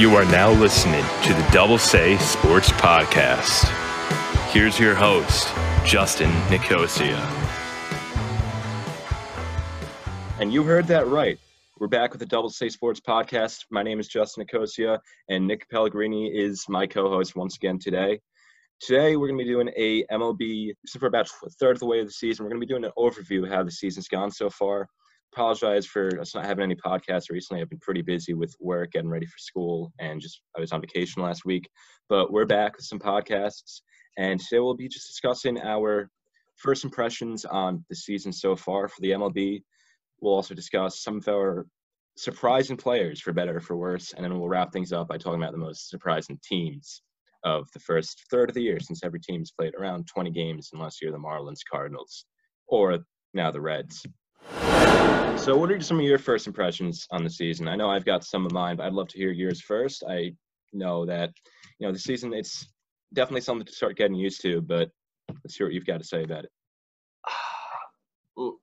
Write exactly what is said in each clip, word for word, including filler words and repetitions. You are now listening to the Double Say Sports Podcast. Here's your host, Justin Nicosia. And you heard that right. We're back with the Double Say Sports Podcast. My name is Justin Nicosia, and Nick Pellegrini is my co-host once again today. Today, we're going to be doing a M L B, for about a third of the way of the season, we're going to be doing an overview of how the season's gone so far. Apologize for us not having any podcasts recently. I've been pretty busy with work, getting ready for school, and just I was on vacation last week. But we're back with some podcasts, and today we'll be just discussing our first impressions on the season so far for the M L B. We'll also discuss some of our surprising players, for better or for worse, and then we'll wrap things up by talking about the most surprising teams of the first third of the year, since every team's played around twenty games, unless you're the Marlins, Cardinals, or now the Reds. So what are some of your first impressions on the season? I know I've got some of mine, but I'd love to hear yours first. I know that, you know, the season, it's definitely something to start getting used to, but let's hear what you've got to say about it.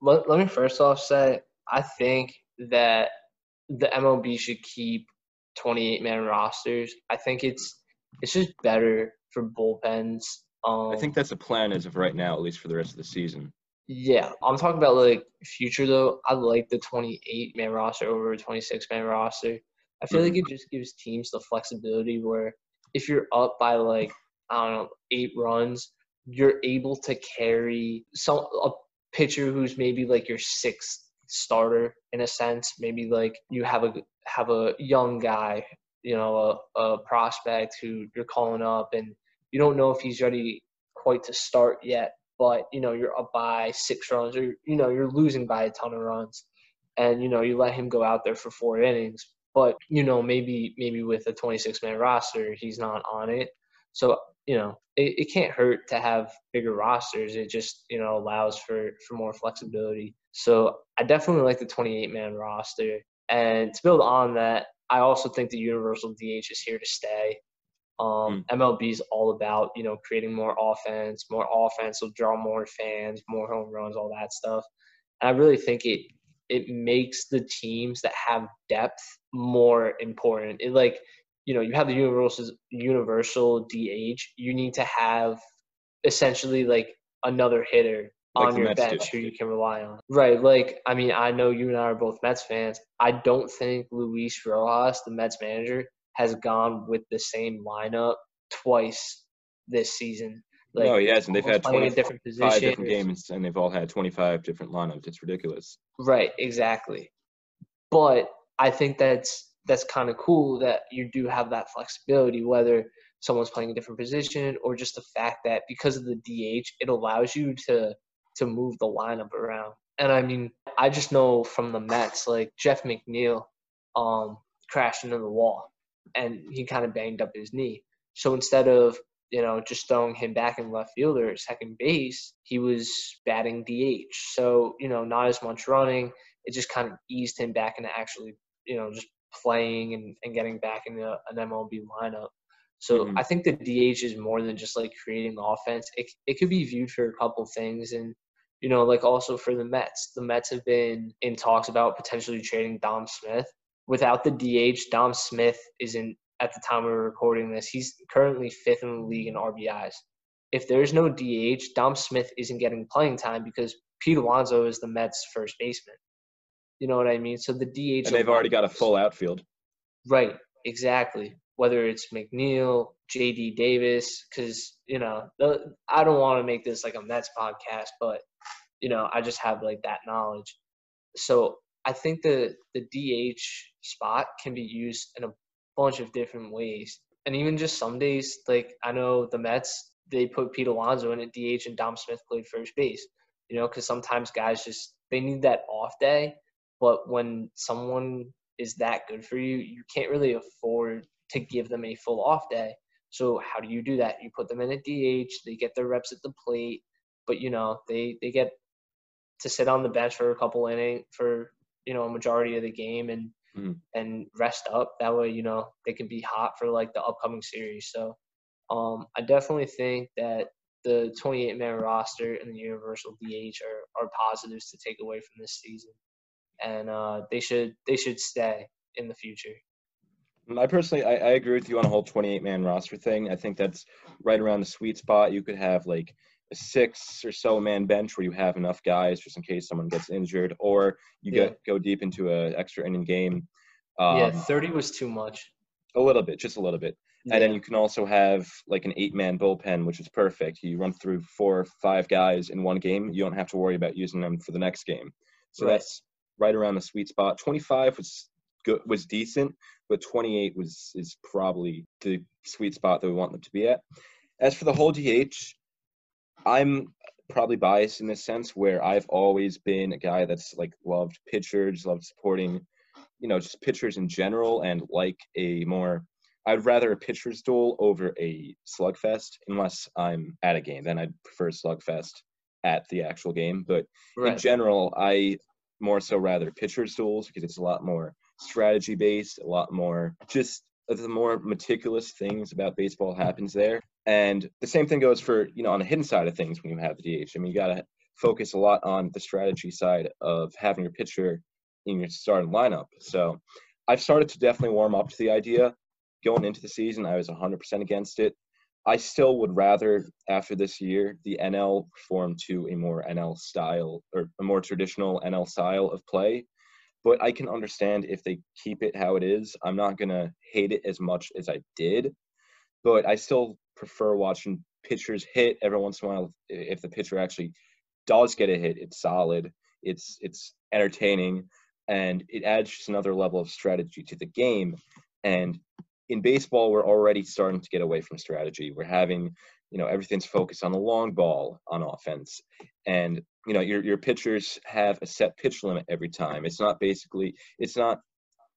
Let, let me first off say, I think that the M L B should keep twenty-eight man rosters. I think it's it's just better for bullpens. Um, I think that's the plan as of right now, at least for the rest of the season. Yeah, I'm talking about, like, future, though. I like the twenty-eight man roster over a twenty-six man roster. I feel mm-hmm. like it just gives teams the flexibility where if you're up by, like, I don't know, eight runs, you're able to carry some a pitcher who's maybe, like, your sixth starter in a sense. Maybe, like, you have a, have a young guy, you know, a, a prospect who you're calling up, and you don't know if he's ready quite to start yet. But, you know, you're up by six runs or, you know, you're losing by a ton of runs and, you know, you let him go out there for four innings. But, you know, maybe maybe with a twenty-six man roster, he's not on it. So, you know, it, it can't hurt to have bigger rosters. It just, you know, allows for, for more flexibility. So I definitely like the twenty-eight man roster. And to build on that, I also think the universal D H is here to stay. Um, M L B is all about, you know, creating more offense. More offense will draw more fans, more home runs, all that stuff. And I really think it it makes the teams that have depth more important. It, like, you know, you have the universal universal D H. You need to have essentially like another hitter on your bench who you can rely on. Right. Like, I mean, I know you and I are both Mets fans. I don't think Luis Rojas, the Mets manager, has gone with the same lineup twice this season. Like, no, he hasn't. They've had twenty-five different, different games, and they've all had twenty-five different lineups. It's ridiculous. Right, exactly. But I think that's that's kind of cool that you do have that flexibility, whether someone's playing a different position or just the fact that because of the D H, it allows you to to move the lineup around. And, I mean, I just know from the Mets, like, Jeff McNeil um, crashed into the wall. And he kind of banged up his knee. So instead of, you know, just throwing him back in left field or second base, he was batting D H. So, you know, not as much running. It just kind of eased him back into actually, you know, just playing and, and getting back in the, an M L B lineup. So mm-hmm. I think the D H is more than just, like, creating offense. It it could be viewed for a couple things. And, you know, like, also for the Mets. The Mets have been in talks about potentially trading Dom Smith. Without the D H, Dom Smith is in at the time we were recording this. He's currently fifth in the league in R B Is. If there is no D H, Dom Smith isn't getting playing time because Pete Alonso is the Mets' first baseman. You know what I mean? So the D H and they've already got a full outfield. Right, exactly. Whether it's McNeil, J D Davis, because, you know, the, I don't want to make this like a Mets podcast, but, you know, I just have like that knowledge. So I think the, the D H spot can be used in a bunch of different ways. And even just some days, like, I know the Mets, they put Pete Alonso in at D H and Dom Smith played first base, you know, because sometimes guys just, they need that off day. But when someone is that good for you, you can't really afford to give them a full off day. So how do you do that? You put them in at D H, they get their reps at the plate, but, you know, they, they get to sit on the bench for a couple innings for, you know, a majority of the game and mm. and rest up. That way, you know, they can be hot for, like, the upcoming series. So um, I definitely think that the twenty-eight man roster and the universal D H are, are positives to take away from this season. And uh, they should they should stay in the future. I personally, I, I agree with you on the whole twenty-eight man roster thing. I think that's right around the sweet spot. You could have like a six or so man bench where you have enough guys just in case someone gets injured, or you yeah. get go deep into an extra inning game. Um, yeah, thirty was too much. A little bit, just a little bit. Yeah. And then you can also have like an eight man bullpen, which is perfect. You run through four or five guys in one game. You don't have to worry about using them for the next game. So right. that's right around the sweet spot. twenty-five was good, was decent, but twenty-eight was is probably the sweet spot that we want them to be at. As for the whole D H, I'm probably biased in this sense where I've always been a guy that's like loved pitchers, loved supporting, you know, just pitchers in general, and like a more, I'd rather a pitcher's duel over a slugfest unless I'm at a game. Then I'd prefer slugfest at the actual game. But right. in general, I more so rather pitcher's duels because it's a lot more strategy based, a lot more just the more meticulous things about baseball happens there. And the same thing goes for, you know, on the hidden side of things when you have the D H. I mean, you got to focus a lot on the strategy side of having your pitcher in your starting lineup. So I've started to definitely warm up to the idea. Going into the season, I was one hundred percent against it. I still would rather, after this year, the N L reform to a more N L style or a more traditional N L style of play. But I can understand if they keep it how it is. I'm not going to hate it as much as I did. But I still prefer watching pitchers hit every once in a while. If the pitcher actually does get a hit, it's solid. It's, it's entertaining. And it adds just another level of strategy to the game. And in baseball, we're already starting to get away from strategy. We're having, you know, everything's focused on the long ball on offense. And, you know, your your pitchers have a set pitch limit every time. It's not basically, it's not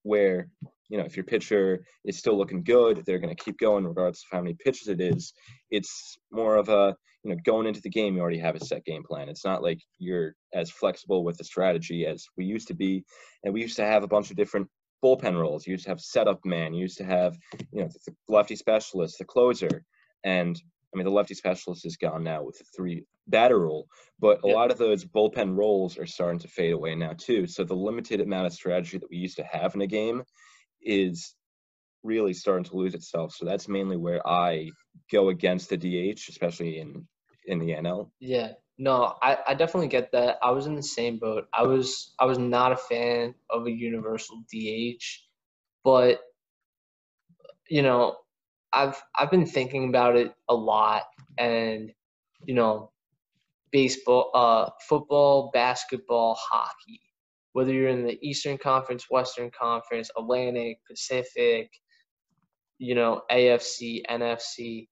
where, you know, if your pitcher is still looking good, they're going to keep going regardless of how many pitches it is. It's more of a, you know, going into the game, you already have a set game plan. It's not like you're as flexible with the strategy as we used to be. And we used to have a bunch of different bullpen roles. You used to have setup man. You used to have, you know, the lefty specialist, the closer. And, I mean, the lefty specialist is gone now with the three batter rule. But a yep. lot of those bullpen roles are starting to fade away now, too. So the limited amount of strategy that we used to have in a game is really starting to lose itself. So that's mainly where I go against the D H, especially in, in the N L. Yeah. No, I, I definitely get that. I was in the same boat. I was I was not a fan of a universal D H, but you know, I've I've been thinking about it a lot, and you know, baseball, uh, football, basketball, hockey. Whether you're in the Eastern Conference, Western Conference, Atlantic, Pacific, you know, A F C, N F C,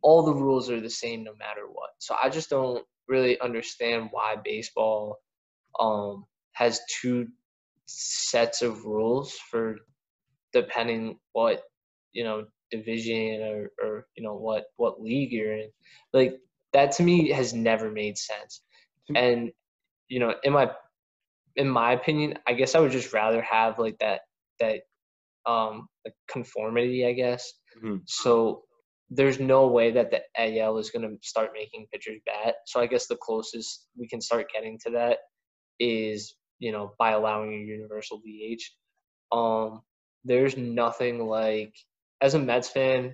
all the rules are the same no matter what. So I just don't really understand why baseball um, has two sets of rules for depending what, you know, division or, or you know, what, what league you're in. Like, that to me has never made sense. And, you know, in my in my opinion, I guess I would just rather have, like, that that um, like conformity, I guess. Mm-hmm. So there's no way that the A L is going to start making pitchers bat. So I guess the closest we can start getting to that is, you know, by allowing a universal D H. Um, there's nothing like – as a Mets fan,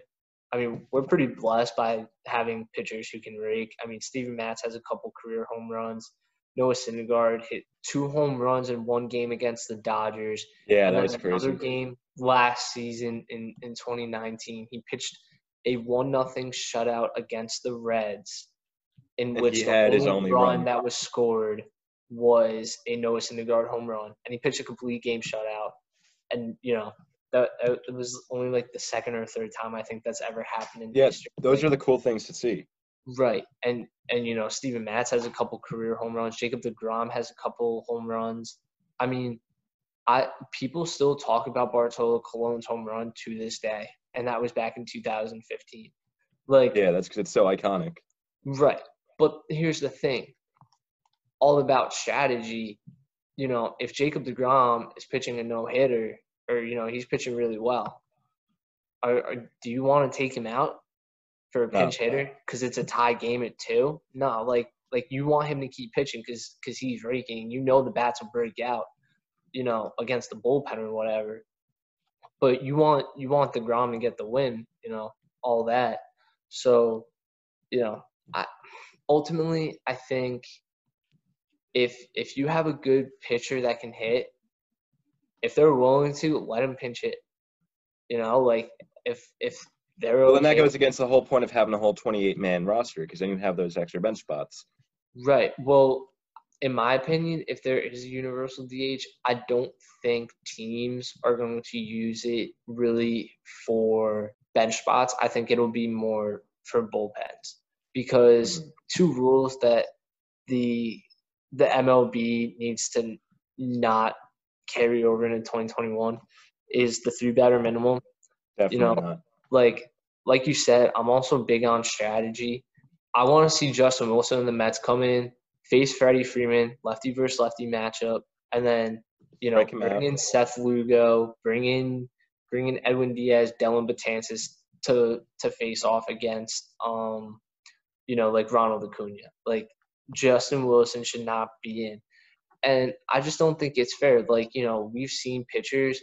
I mean, we're pretty blessed by having pitchers who can rake. I mean, Steven Matz has a couple career home runs. Noah Syndergaard hit two home runs in one game against the Dodgers. Yeah, that was crazy. Another game last season in, in twenty nineteen, he pitched a one nothing shutout against the Reds, in which the only run that was scored was a Noah Syndergaard home run, and he pitched a complete game shutout. And you know, that it was only like the second or third time I think that's ever happened in yeah, history. Those are the cool things to see. Right. And, and you know, Steven Matz has a couple career home runs. Jacob deGrom has a couple home runs. I mean, I people still talk about Bartolo Colon's home run to this day, and that was back in two thousand fifteen. Like, yeah, that's because it's so iconic. Right. But here's the thing. All about strategy, you know, if Jacob deGrom is pitching a no-hitter or, you know, he's pitching really well, are, are, do you want to take him out for a pinch no. hitter because it's a tie game at two? No, like like you want him to keep pitching because because he's raking. You know the bats will break out, you know, against the bullpen or whatever. but you want you want DeGrom to get the win, you know, all that. So, you know, I, ultimately I think if if you have a good pitcher that can hit, if they're willing to, let him pinch hit. You know, like if if they're well, okay. Then that goes against the whole point of having a whole twenty-eight man roster, because then you have those extra bench spots. Right. Well, in my opinion, if there is a universal D H, I don't think teams are going to use it really for bench spots. I think it'll be more for bullpens, because mm-hmm. two rules that the the M L B needs to not carry over into twenty twenty-one is the three batter minimum. Definitely you know, not. like like you said, I'm also big on strategy. I want to see Justin Wilson and the Mets come in, face Freddie Freeman, lefty versus lefty matchup, and then, you know, bring out. in Seth Lugo, bring in bring in Edwin Diaz, Dellin Betances to to face off against, um, you know, like Ronald Acuna. Like, Justin Wilson should not be in. And I just don't think it's fair. Like, you know, we've seen pitchers,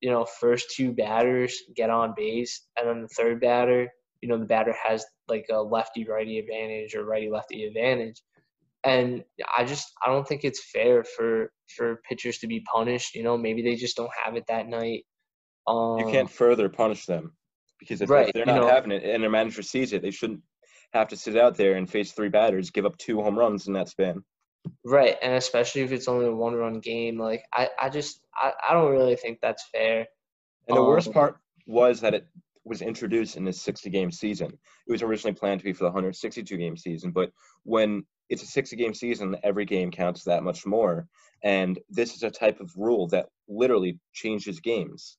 you know, first two batters get on base, and then the third batter, you know, the batter has like a lefty-righty advantage or righty-lefty advantage. And I just – I don't think it's fair for, for pitchers to be punished. You know, maybe they just don't have it that night. Um, you can't further punish them, because if, right, if they're not you know, having it and their manager sees it, they shouldn't have to sit out there and face three batters, give up two home runs in that span. Right, and especially if it's only a one-run game. Like, I, I just I, – I don't really think that's fair. And the um, worst part was that it – was introduced in this sixty game season. It was originally planned to be for the one hundred sixty-two game season, but when it's a sixty game season, every game counts that much more. And this is a type of rule that literally changes games.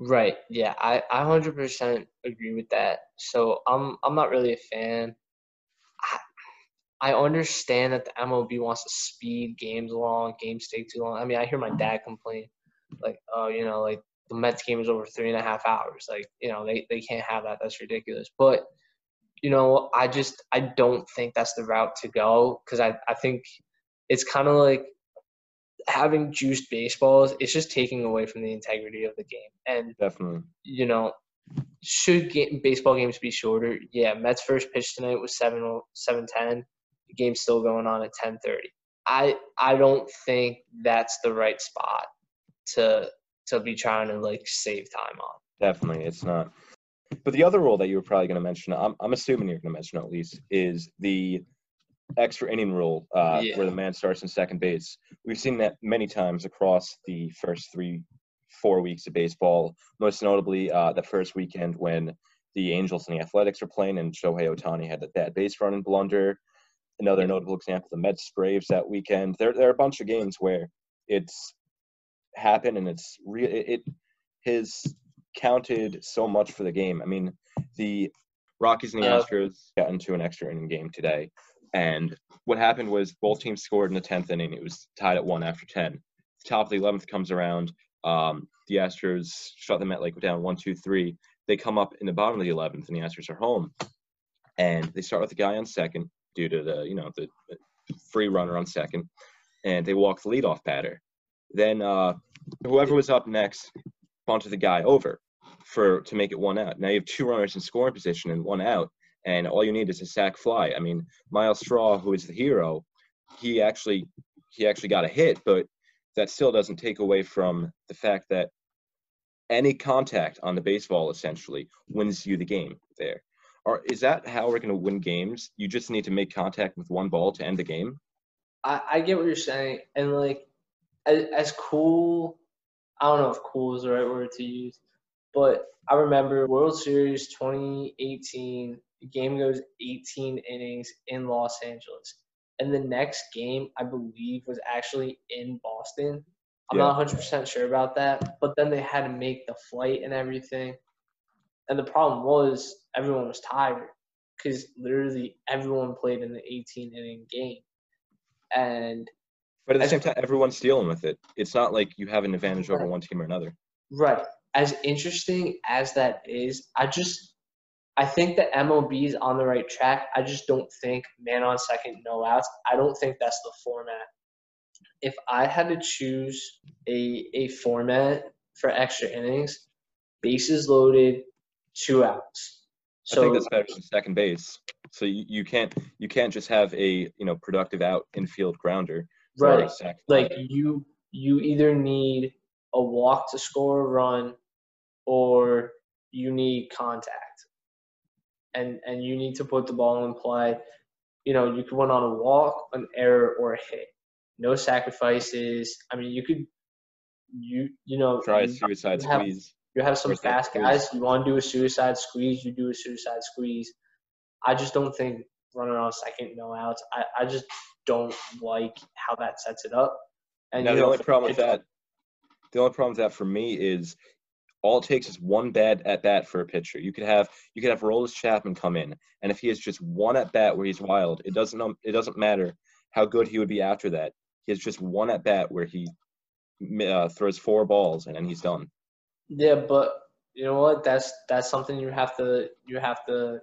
Right. Yeah, I, I one hundred percent agree with that. So I'm I'm not really a fan. I, I understand that the M L B wants to speed games along, games take too long. I mean, I hear my dad complain, like, oh, you know, like, the Mets game is over three and a half hours. Like, you know, they, they can't have that. That's ridiculous. But, you know, I just – I don't think that's the route to go, because I, I think it's kind of like having juiced baseballs. It's just taking away from the integrity of the game. And, definitely, you know, should game, baseball games be shorter? Yeah, Mets' first pitch tonight was seven ten. The game's still going on at ten thirty. I, I don't think that's the right spot to – to be trying to, like, save time on. Definitely, it's not. But the other rule that you were probably going to mention, I'm, I'm assuming you're going to mention at least, is the extra inning rule, uh, yeah. where the man starts in second base. We've seen that many times across the first three, four weeks of baseball, most notably uh, the first weekend when the Angels and the Athletics were playing and Shohei Ohtani had that base running blunder. Another notable example, the Mets Braves that weekend. There, there are a bunch of games where it's happen and it's real. It, it has counted so much for the game. I mean, the Rockies and the uh, Astros got into an extra inning game today, and what happened was both teams scored in the tenth inning. It was tied at one after ten. The top of the eleventh comes around. Um, the Astros shut them at like down one, two, three. They come up in the bottom of the eleventh, and the Astros are home, and they start with the guy on second due to the you know the free runner on second, and they walk the leadoff batter. Then uh, whoever was up next bunted the guy over for to make it one out. Now you have two runners in scoring position and one out, and all you need is a sac fly. I mean, Miles Straw, who is the hero, he actually he actually got a hit, but that still doesn't take away from the fact that any contact on the baseball essentially wins you the game there. Or is that how we're going to win games? You just need to make contact with one ball to end the game? I, I get what you're saying, and like, as cool, I don't know if cool is the right word to use, but I remember World Series twenty eighteen, the game goes eighteen innings in Los Angeles. And the next game, I believe, was actually in Boston. I'm yeah. not one hundred percent sure about that, but then they had to make the flight and everything. And the problem was everyone was tired, because literally everyone played in the eighteen-inning game. And – but at the same time, everyone's dealing with it. It's not like you have an advantage over one team or another. Right. As interesting as that is, I just – I think the M L B is on the right track. I just don't think man on second, no outs. I don't think that's the format. If I had to choose a, a format for extra innings, bases loaded, two outs. So I think that's better than second base. So you, you can't you can't just have a you know productive out infield grounder. Right. Like you you either need a walk to score a run, or you need contact, and and you need to put the ball in play. You know, you could win on a walk, an error, or a hit. No sacrifices. I mean, you could you you know try a suicide you have, squeeze. You have some fast guys. You want to do a suicide squeeze, you do a suicide squeeze. I just don't think running on second, no outs. I, I just don't like how that sets it up. And now, the only problem with that, the only problem with that for me is all it takes is one bad at bat for a pitcher. You could have you could have Rollis Chapman come in, and if he has just one at bat where he's wild, it doesn't it doesn't matter how good he would be after that. He has just one at bat where he uh, throws four balls and then he's done. Yeah, but you know what? That's that's something you have to you have to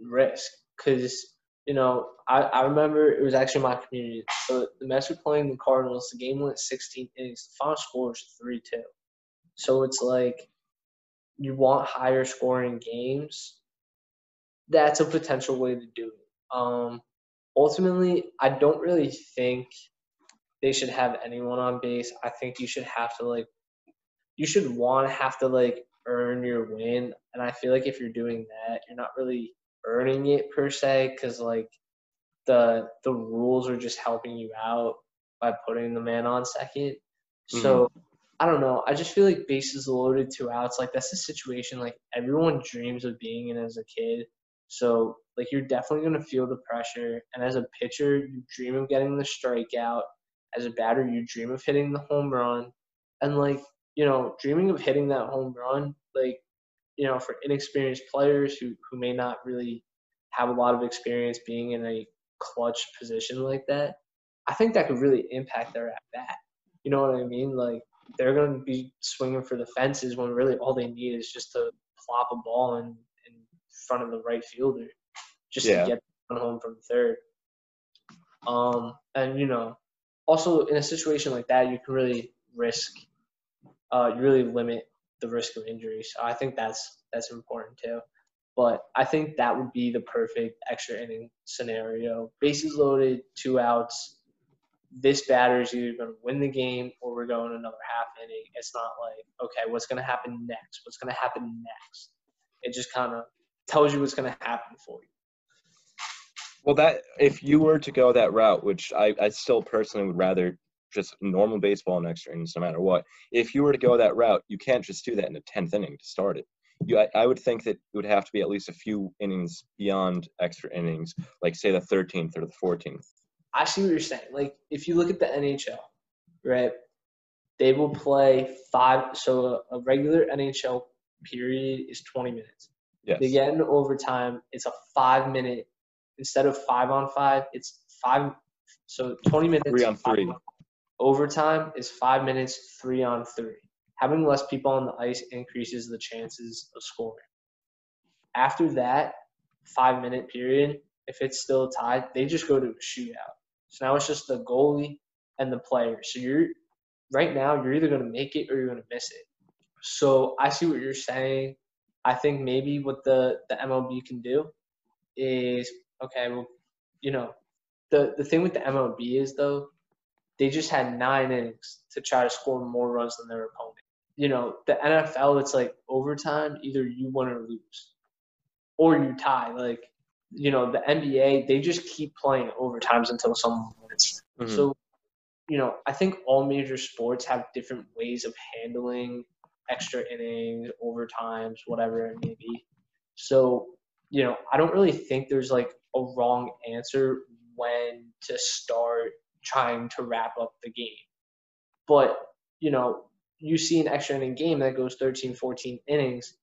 risk, because you know I, I remember it was actually my community. So the Mets were playing the Cardinals. The game went sixteen innings. The final score was three two. So it's like you want higher scoring games. That's a potential way to do it. Um, ultimately, I don't really think they should have anyone on base. I think you should have to like you should want to have to like earn your win. And I feel like if you're doing that, you're not really earning it per se, because like the the rules are just helping you out by putting the man on second. Mm-hmm. So I don't know. I just feel like bases loaded, two outs. Like, that's the situation, like, everyone dreams of being in as a kid. So, like, you're definitely going to feel the pressure. And as a pitcher, you dream of getting the strikeout. As a batter, you dream of hitting the home run. And, like, you know, dreaming of hitting that home run, like, you know, for inexperienced players who, who may not really have a lot of experience being in a clutch position like that, I think that could really impact their at-bat. You know what I mean? Like, they're going to be swinging for the fences when really all they need is just to plop a ball in, in front of the right fielder just yeah. to get home from third. Um, and, you know, also in a situation like that, you can really risk uh, – you really limit the risk of injury. So I think that's that's important too. But I think that would be the perfect extra inning scenario. Bases loaded, two outs. This batter is either going to win the game or we're going another half inning. It's not like, okay, what's going to happen next? What's going to happen next? It just kind of tells you what's going to happen for you. Well, that if you were to go that route, which I, I still personally would rather just normal baseball in extra innings no matter what, if you were to go that route, you can't just do that in the tenth inning to start it. You, I, I would think that it would have to be at least a few innings beyond extra innings, like, say, the thirteenth or the fourteenth. I see what you're saying. Like, if you look at the N H L, right, they will play five – so a regular N H L period is twenty minutes. Yes. They get into overtime. It's a five-minute – instead of five on five, it's five – so twenty minutes. Three on three. On overtime is five minutes, three on three. Having less people on the ice increases the chances of scoring. After that five-minute period, if it's still tied, they just go to a shootout. So now it's just the goalie and the player. So you're right now you're either going to make it or you're going to miss it. So I see what you're saying. I think maybe what the, the M L B can do is, okay, well, you know, the, the thing with the M L B is, though, they just had nine innings to try to score more runs than their opponent. You know, the N F L, it's like overtime, either you win or lose or you tie. Like, you know, the N B A, they just keep playing overtimes until someone wins. Mm-hmm. So, you know, I think all major sports have different ways of handling extra innings, overtimes, whatever it may be. So, you know, I don't really think there's like a wrong answer when to start trying to wrap up the game. But, you know, you see an extra inning game that goes thirteen, fourteen innings,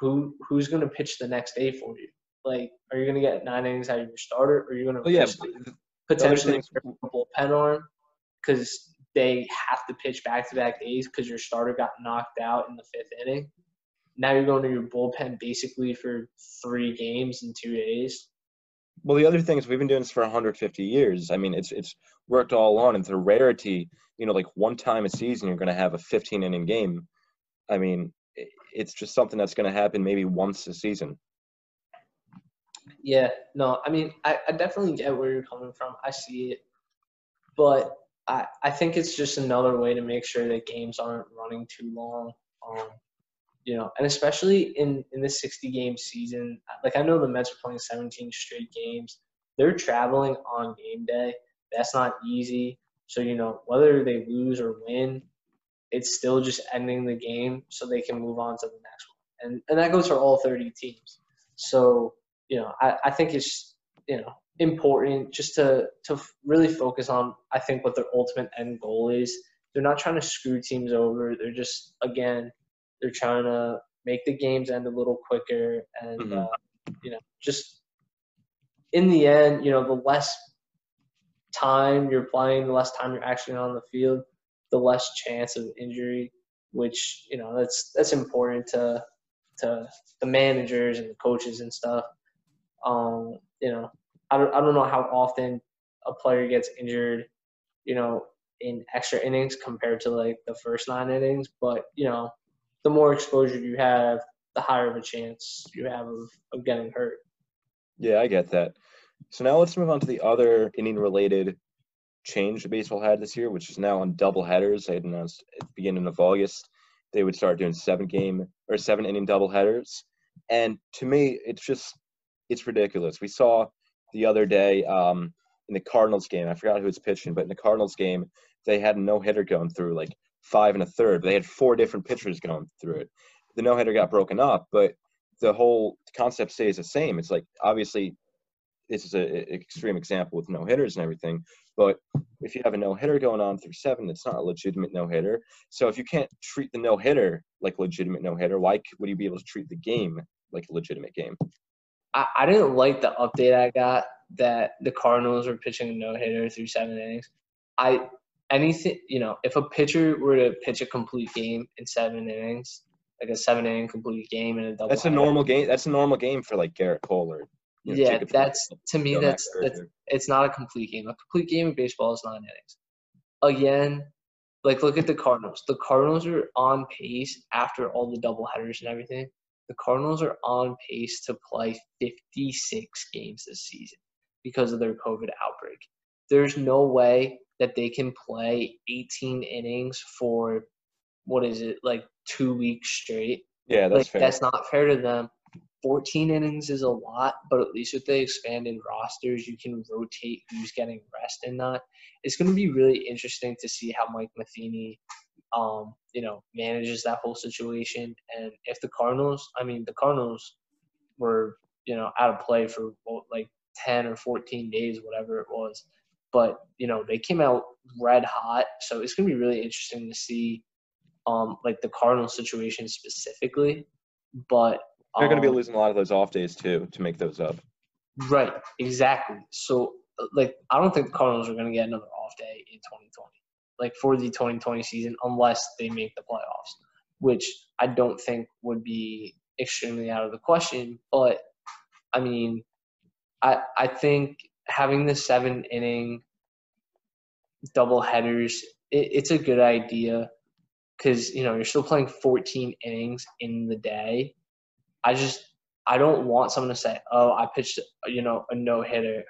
who who's going to pitch the next day for you? Like, are you going to get nine innings out of your starter, or are you going to oh, yeah. potentially a bullpen arm because they have to pitch back-to-back days because your starter got knocked out in the fifth inning? Now you're going to your bullpen basically for three games in two days. Well, the other thing is we've been doing this for one hundred fifty years. I mean, it's it's worked all on. It's a rarity. You know, like one time a season you're going to have a fifteen-inning game. I mean, it's just something that's going to happen maybe once a season. Yeah, no, I mean, I, I definitely get where you're coming from. I see it. But I, I think it's just another way to make sure that games aren't running too long. Um, you know, and especially in, in the sixty-game season, like I know the Mets are playing seventeen straight games. They're traveling on game day. That's not easy. So, you know, whether they lose or win, it's still just ending the game so they can move on to the next one. And and that goes for all thirty teams. So, you know, I, I think it's, you know, important just to, to really focus on, I think, what their ultimate end goal is. They're not trying to screw teams over. They're just, again, they're trying to make the games end a little quicker. And, mm-hmm. uh, you know, just in the end, you know, the less time you're playing, the less time you're actually on the field, the less chance of injury, which, you know, that's that's important to to the managers and the coaches and stuff. Um, you know, I don't I don't know how often a player gets injured, you know, in extra innings compared to like the first nine innings, but you know, the more exposure you have, the higher of a chance you have of, of getting hurt. Yeah, I get that. So now let's move on to the other inning-related change the baseball had this year, which is now on doubleheaders. They had announced at the beginning of August they would start doing seven-game or seven-inning doubleheaders. And to me, it's just it's ridiculous. We saw the other day um, in the Cardinals game, I forgot who was pitching, but in the Cardinals game, they had a no-hitter going through like five and a third. They had four different pitchers going through it. The no-hitter got broken up, but the whole concept stays the same. It's like obviously – this is an extreme example with no-hitters and everything, but if you have a no-hitter going on through seven, it's not a legitimate no-hitter. So if you can't treat the no-hitter like legitimate no-hitter, why would you be able to treat the game like a legitimate game? I, I didn't like the update I got that the Cardinals were pitching a no-hitter through seven innings. I anything you know, if a pitcher were to pitch a complete game in seven innings, like a seven-inning complete game and a double. That's a normal game. That's a normal game for like Garrett Cole or. You know, yeah, that's – to me, that's, that's – it's not a complete game. A complete game of baseball is nine innings. Again, like look at the Cardinals. The Cardinals are on pace after all the doubleheaders and everything. The Cardinals are on pace to play fifty-six games this season because of their COVID outbreak. There's no way that they can play eighteen innings for what is it, like two weeks straight. Yeah, that's like, fair. That's not fair to them. fourteen innings is a lot, but at least with the expanded rosters, you can rotate who's getting rest and not. It's going to be really interesting to see how Mike Matheny, um, you know, manages that whole situation. And if the Cardinals, I mean, the Cardinals were, you know, out of play for like ten or fourteen days, whatever it was. But, you know, they came out red hot. So it's going to be really interesting to see, um, like, the Cardinals situation specifically. But they're going to be losing a lot of those off days, too, to make those up. Right, exactly. So, like, I don't think the Cardinals are going to get another off day in twenty twenty, like, for the twenty twenty season, unless they make the playoffs, which I don't think would be extremely out of the question. But, I mean, I I think having the seven-inning doubleheaders, it, it's a good idea because, you know, you're still playing fourteen innings in the day. I just – I don't want someone to say, oh, I pitched, you know, a no-hitter.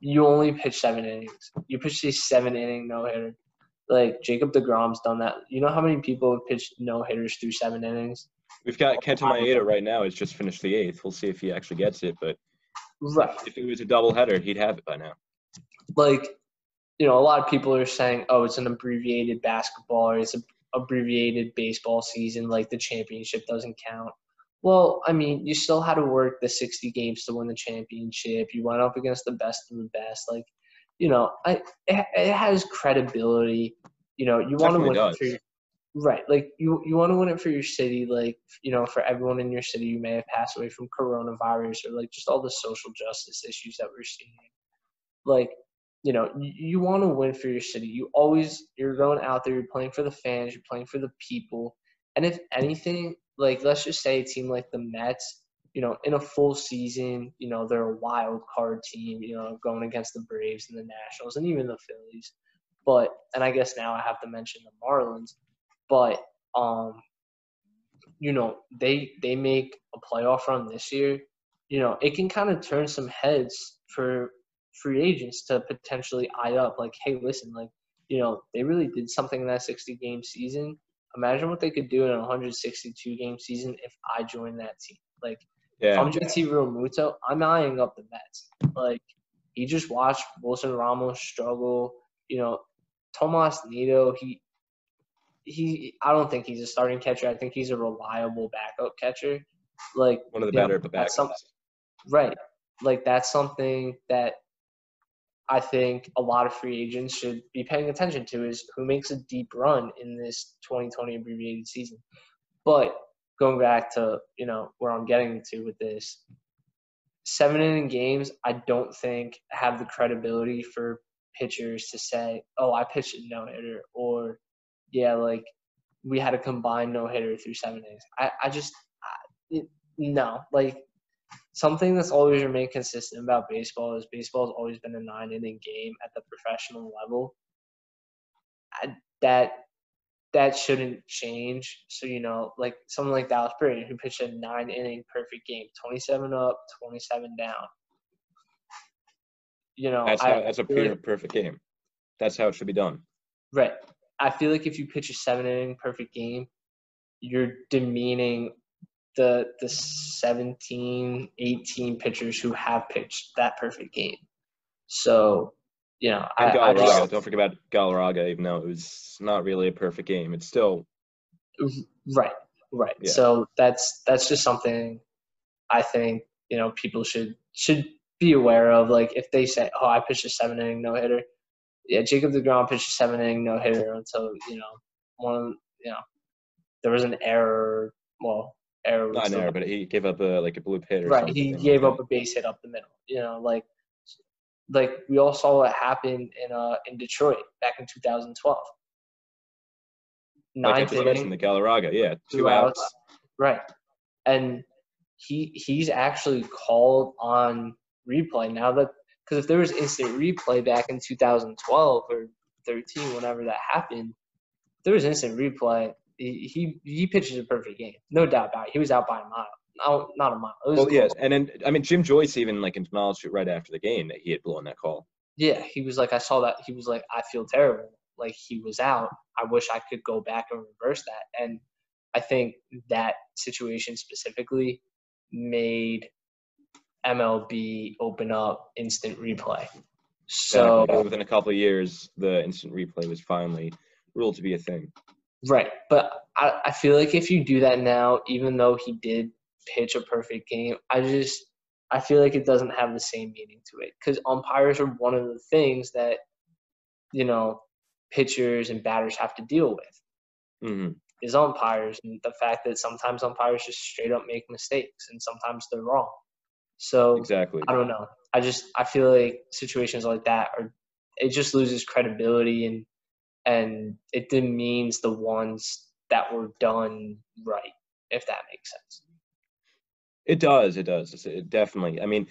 You only pitch seven innings. You pitch a seven-inning no-hitter. Like, Jacob deGrom's done that. You know how many people have pitched no-hitters through seven innings? We've got Kenta Maeda right now. He's just finished the eighth. We'll see if he actually gets it. But right. If it was a doubleheader, he'd have it by now. Like, you know, a lot of people are saying, oh, it's an abbreviated basketball or it's an abbreviated baseball season. Like, the championship doesn't count. Well, I mean, you still had to work the sixty games to win the championship. You went up against the best of the best. Like, you know, I it, it has credibility. You know, you want to win it for your, right. Like, you you want to win it for your city. Like, you know, for everyone in your city, you may have passed away from coronavirus or like just all the social justice issues that we're seeing. Like, you know, you, you want to win for your city. You always you're going out there. You're playing for the fans. You're playing for the people. And if anything. Like, let's just say a team like the Mets, you know, in a full season, you know, they're a wild card team, you know, going against the Braves and the Nationals and even the Phillies. But, and I guess now I have to mention the Marlins, but, um, you know, they they make a playoff run this year, you know, it can kind of turn some heads for free agents to potentially eye up. Like, hey, listen, like, you know, they really did something in that sixty-game season. Imagine what they could do in a one hundred sixty-two game season if I joined that team. Like, yeah. if I'm J T Realmuto, I'm eyeing up the Mets. Like, he just watched Wilson Ramos struggle. You know, Tomas Nido, he he. I don't think he's a starting catcher. I think he's a reliable backup catcher. Like one of the better backups. Right. Like, that's something that I think a lot of free agents should be paying attention to, is who makes a deep run in this twenty twenty abbreviated season. But going back to, you know, where I'm getting to with this, seven-inning games I don't think have the credibility for pitchers to say, oh, I pitched a no-hitter, or, yeah, like, we had a combined no-hitter through seven innings. I, I just – it, no, like – something that's always remained consistent about baseball is baseball has always been a nine-inning game at the professional level. I, that that shouldn't change. So, you know, like someone like Dallas Keuchel, who pitched a nine-inning perfect game, twenty-seven up, twenty-seven down. You know, that's, how, I, that's a really, perfect game. That's how it should be done. Right. I feel like if you pitch a seven-inning perfect game, you're demeaning – the the seventeen, eighteen pitchers who have pitched that perfect game. So, you know, I, I just – don't forget about Galarraga, even though it was not really a perfect game. It's still – Right, right. Yeah. So that's that's just something I think, you know, people should should be aware of. Like, if they say, oh, I pitched a seven-inning no-hitter. Yeah, Jacob deGrom pitched a seven-inning no-hitter until, you know, one – you know, there was an error – well – Error Not an error, but he gave up a, like a blue hit. Or right, something. He gave up a base hit up the middle. You know, like, like we all saw what happened in uh in Detroit back in two thousand twelve. Ninth like I just inning, mentioned the Galarraga, yeah, two, two outs. outs, right? And he he's actually called on replay now, that because if there was instant replay back in two thousand twelve or thirteen, whenever that happened, if there was instant replay. He he pitches a perfect game, no doubt about it. He was out by a mile, no, not a mile. Well, cool. Yes, and then I mean Jim Joyce even like acknowledged it right after the game that he had blown that call. Yeah, he was like, I saw that. He was like, I feel terrible. Like, he was out. I wish I could go back and reverse that. And I think that situation specifically made M L B open up instant replay. So yeah, within a couple of years, the instant replay was finally ruled to be a thing. Right, but I, I feel like if you do that now, even though he did pitch a perfect game, I just – I feel like it doesn't have the same meaning to it, because umpires are one of the things that, you know, pitchers and batters have to deal with, mm-hmm. is umpires, and the fact that sometimes umpires just straight up make mistakes and sometimes they're wrong. So exactly. I don't know. I just – I feel like situations like that are – it just loses credibility and – and it demeans the ones that were done right, if that makes sense. It does. It does. It definitely. I mean,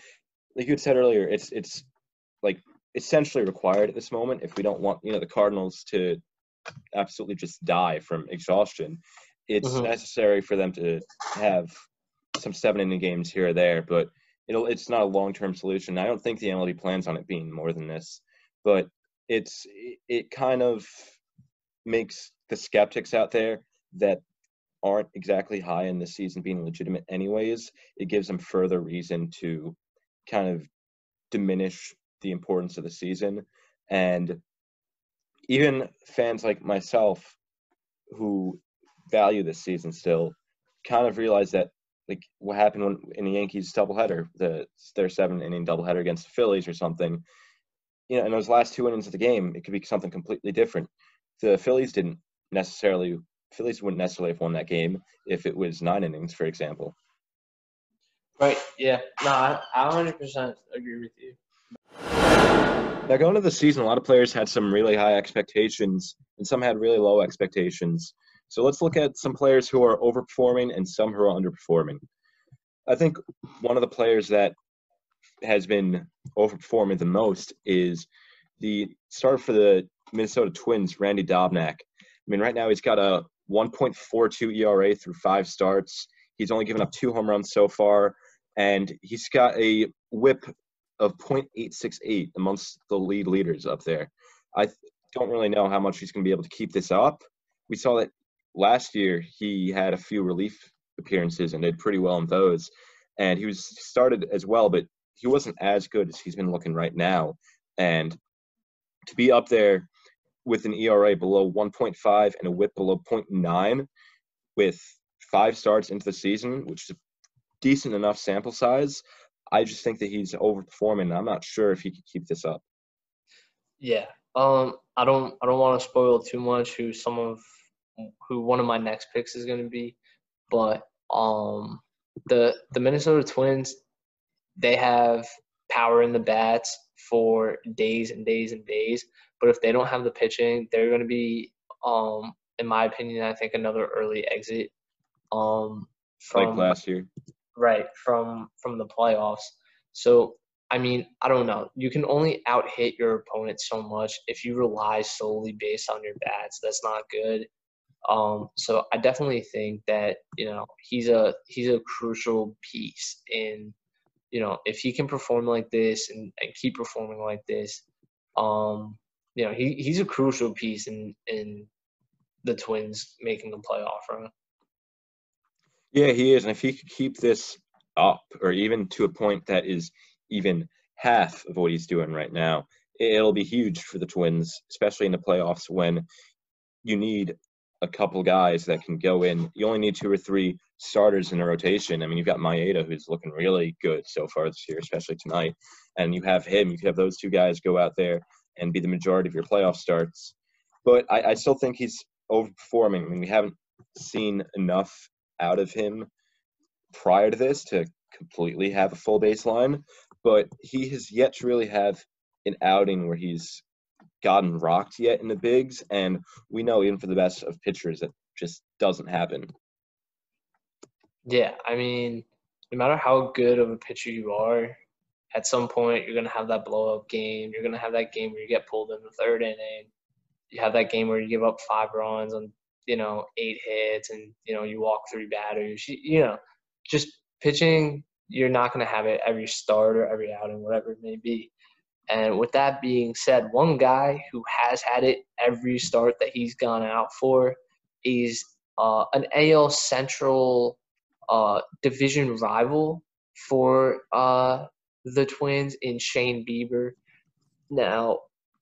like you had said earlier, it's it's like essentially required at this moment if we don't want, you know, the Cardinals to absolutely just die from exhaustion. It's mm-hmm. necessary for them to have some seven-inning games here or there, but it'll it's not a long-term solution. I don't think the M L B plans on it being more than this, but. It's it kind of makes the skeptics out there that aren't exactly high in this season being legitimate anyways, it gives them further reason to kind of diminish the importance of the season. And even fans like myself who value this season still kind of realize that, like, what happened when, in the Yankees doubleheader, the, their seven-inning doubleheader against the Phillies or something, you know, in those last two innings of the game, it could be something completely different. The Phillies didn't necessarily – Phillies wouldn't necessarily have won that game if it was nine innings, for example. Right, yeah. No, I, I one hundred percent agree with you. Now, going into the season, a lot of players had some really high expectations, and some had really low expectations. So let's look at some players who are overperforming and some who are underperforming. I think one of the players that – has been overperforming the most is the starter for the Minnesota Twins, Randy Dobnak. I mean, right now he's got a one point four two E R A through five starts. He's only given up two home runs so far, and he's got a whip of point eight six eight amongst the league leaders up there. I don't really know how much he's going to be able to keep this up. We saw that last year he had a few relief appearances and did pretty well in those, and he was started as well, but he wasn't as good as he's been looking right now. And to be up there with an E R A below one point five and a whip below point nine with five starts into the season, which is a decent enough sample size, I just think that he's overperforming, and I'm not sure if he can keep this up. Yeah. Um, I don't I don't want to spoil too much who some of who one of my next picks is going to be, but um, the the Minnesota Twins, they have power in the bats for days and days and days, but if they don't have the pitching, they're going to be, um, in my opinion, I think another early exit. Um, from, like last year. Right, from from the playoffs. So, I mean, I don't know. You can only out-hit your opponent so much if you rely solely based on your bats. That's not good. Um, so I definitely think that, you know, he's a he's a crucial piece in, you know, if he can perform like this and, and keep performing like this, um, you know, he, he's a crucial piece in, in the Twins making the playoff run. Yeah, he is. And if he could keep this up, or even to a point that is even half of what he's doing right now, it'll be huge for the Twins, especially in the playoffs when you need a couple guys that can go in. You only need two or three starters in a rotation. I mean, you've got Maeda, who's looking really good so far this year, especially tonight. And you have him. You could have those two guys go out there and be the majority of your playoff starts. But I, I still think he's overperforming. I mean, we haven't seen enough out of him prior to this to completely have a full baseline, but he has yet to really have an outing where he's gotten rocked yet in the bigs, and we know even for the best of pitchers that just doesn't happen. Yeah, I mean, no matter how good of a pitcher you are, at some point you're going to have that blow-up game. You're going to have that game where you get pulled in the third inning. You have that game where you give up five runs on, you know, eight hits, and, you know, you walk three batters. You, you know, just pitching, you're not going to have it every start or every outing, whatever it may be. And with that being said, one guy who has had it every start that he's gone out for is uh, an A L Central uh, division rival for uh, the Twins in Shane Bieber. Now,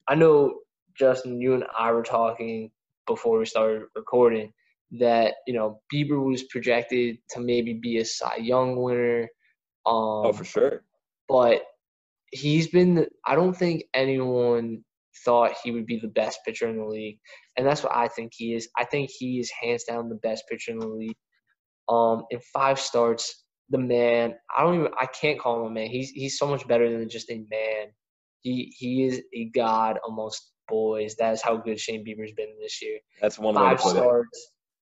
I know, Justin, you and I were talking before we started recording that, you know, Bieber was projected to maybe be a Cy Young winner. Um, oh, for sure. But he's been – I don't think anyone thought he would be the best pitcher in the league, and that's what I think he is. I think he is hands down the best pitcher in the league. Um, in five starts, the man – I don't even – I can't call him a man. He's he's so much better than just a man. He, he is a god amongst boys. That is how good Shane Bieber's been this year. That's one five way to starts, that.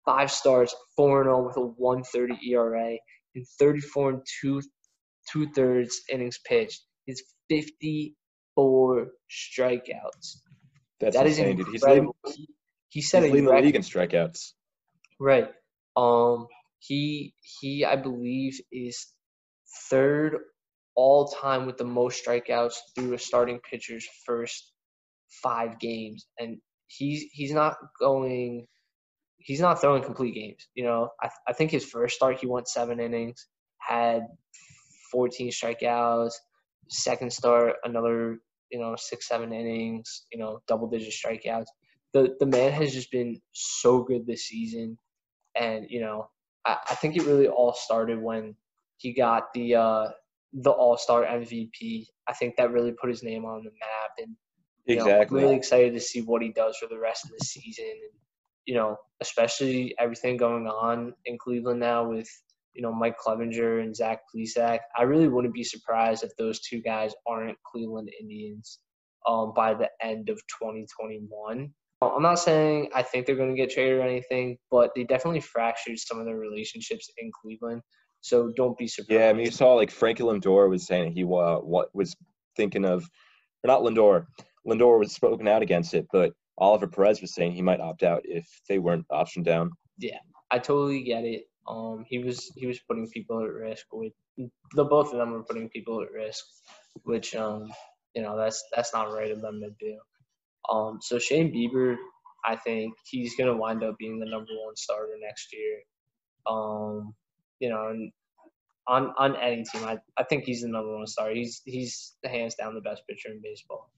Five starts, four and oh with a one thirty E R A and thirty-four and two two-thirds innings pitched. It's fifty-four strikeouts. That's that insane, is incredible. Dude. He's leading, he, he set he's a leading the league in strikeouts. Right. Um. He he. I believe is third all time with the most strikeouts through a starting pitcher's first five games, and he's he's not going. He's not throwing complete games. You know, I th- I think his first start he went seven innings, had fourteen strikeouts. Second start, another, you know, six, seven innings, you know, double-digit strikeouts. The the man has just been so good this season. And, you know, I, I think it really all started when he got the uh, the all-star M V P. I think that really put his name on the map. And, you exactly. know, I'm really excited to see what he does for the rest of the season. And, you know, especially everything going on in Cleveland now with, you know, Mike Clevinger and Zach Plesac. I really wouldn't be surprised if those two guys aren't Cleveland Indians um, by the end of twenty twenty-one. I'm not saying I think they're going to get traded or anything, but they definitely fractured some of their relationships in Cleveland. So don't be surprised. Yeah, I mean, you saw like Frankie Lindor was saying he uh, what was thinking of, or not Lindor. Lindor was spoken out against it, but Oliver Perez was saying he might opt out if they weren't optioned down. yeah, I totally get it. Um, he was he was putting people at risk with the both of them were putting people at risk, which um, you know that's that's not right of them to do. Um, so Shane Bieber, I think he's gonna wind up being the number one starter next year. Um, you know, and on on any team, I, I think he's the number one starter. He's he's hands down the best pitcher in baseball.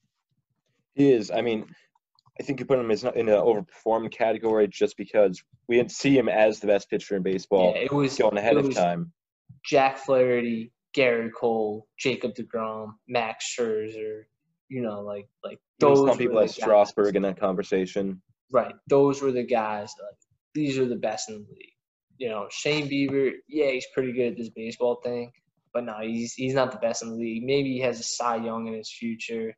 He is. I mean, I think you put him as in an overperformed category just because we didn't see him as the best pitcher in baseball. Yeah, it was going ahead it was of time. Jack Flaherty, Garrett Cole, Jacob deGrom, Max Scherzer. You know, like like those some people like Strasburg in that conversation. Right, those were the guys. Like, these are the best in the league. You know, Shane Bieber. Yeah, he's pretty good at this baseball thing, but no, he's he's not the best in the league. Maybe he has a Cy Young in his future.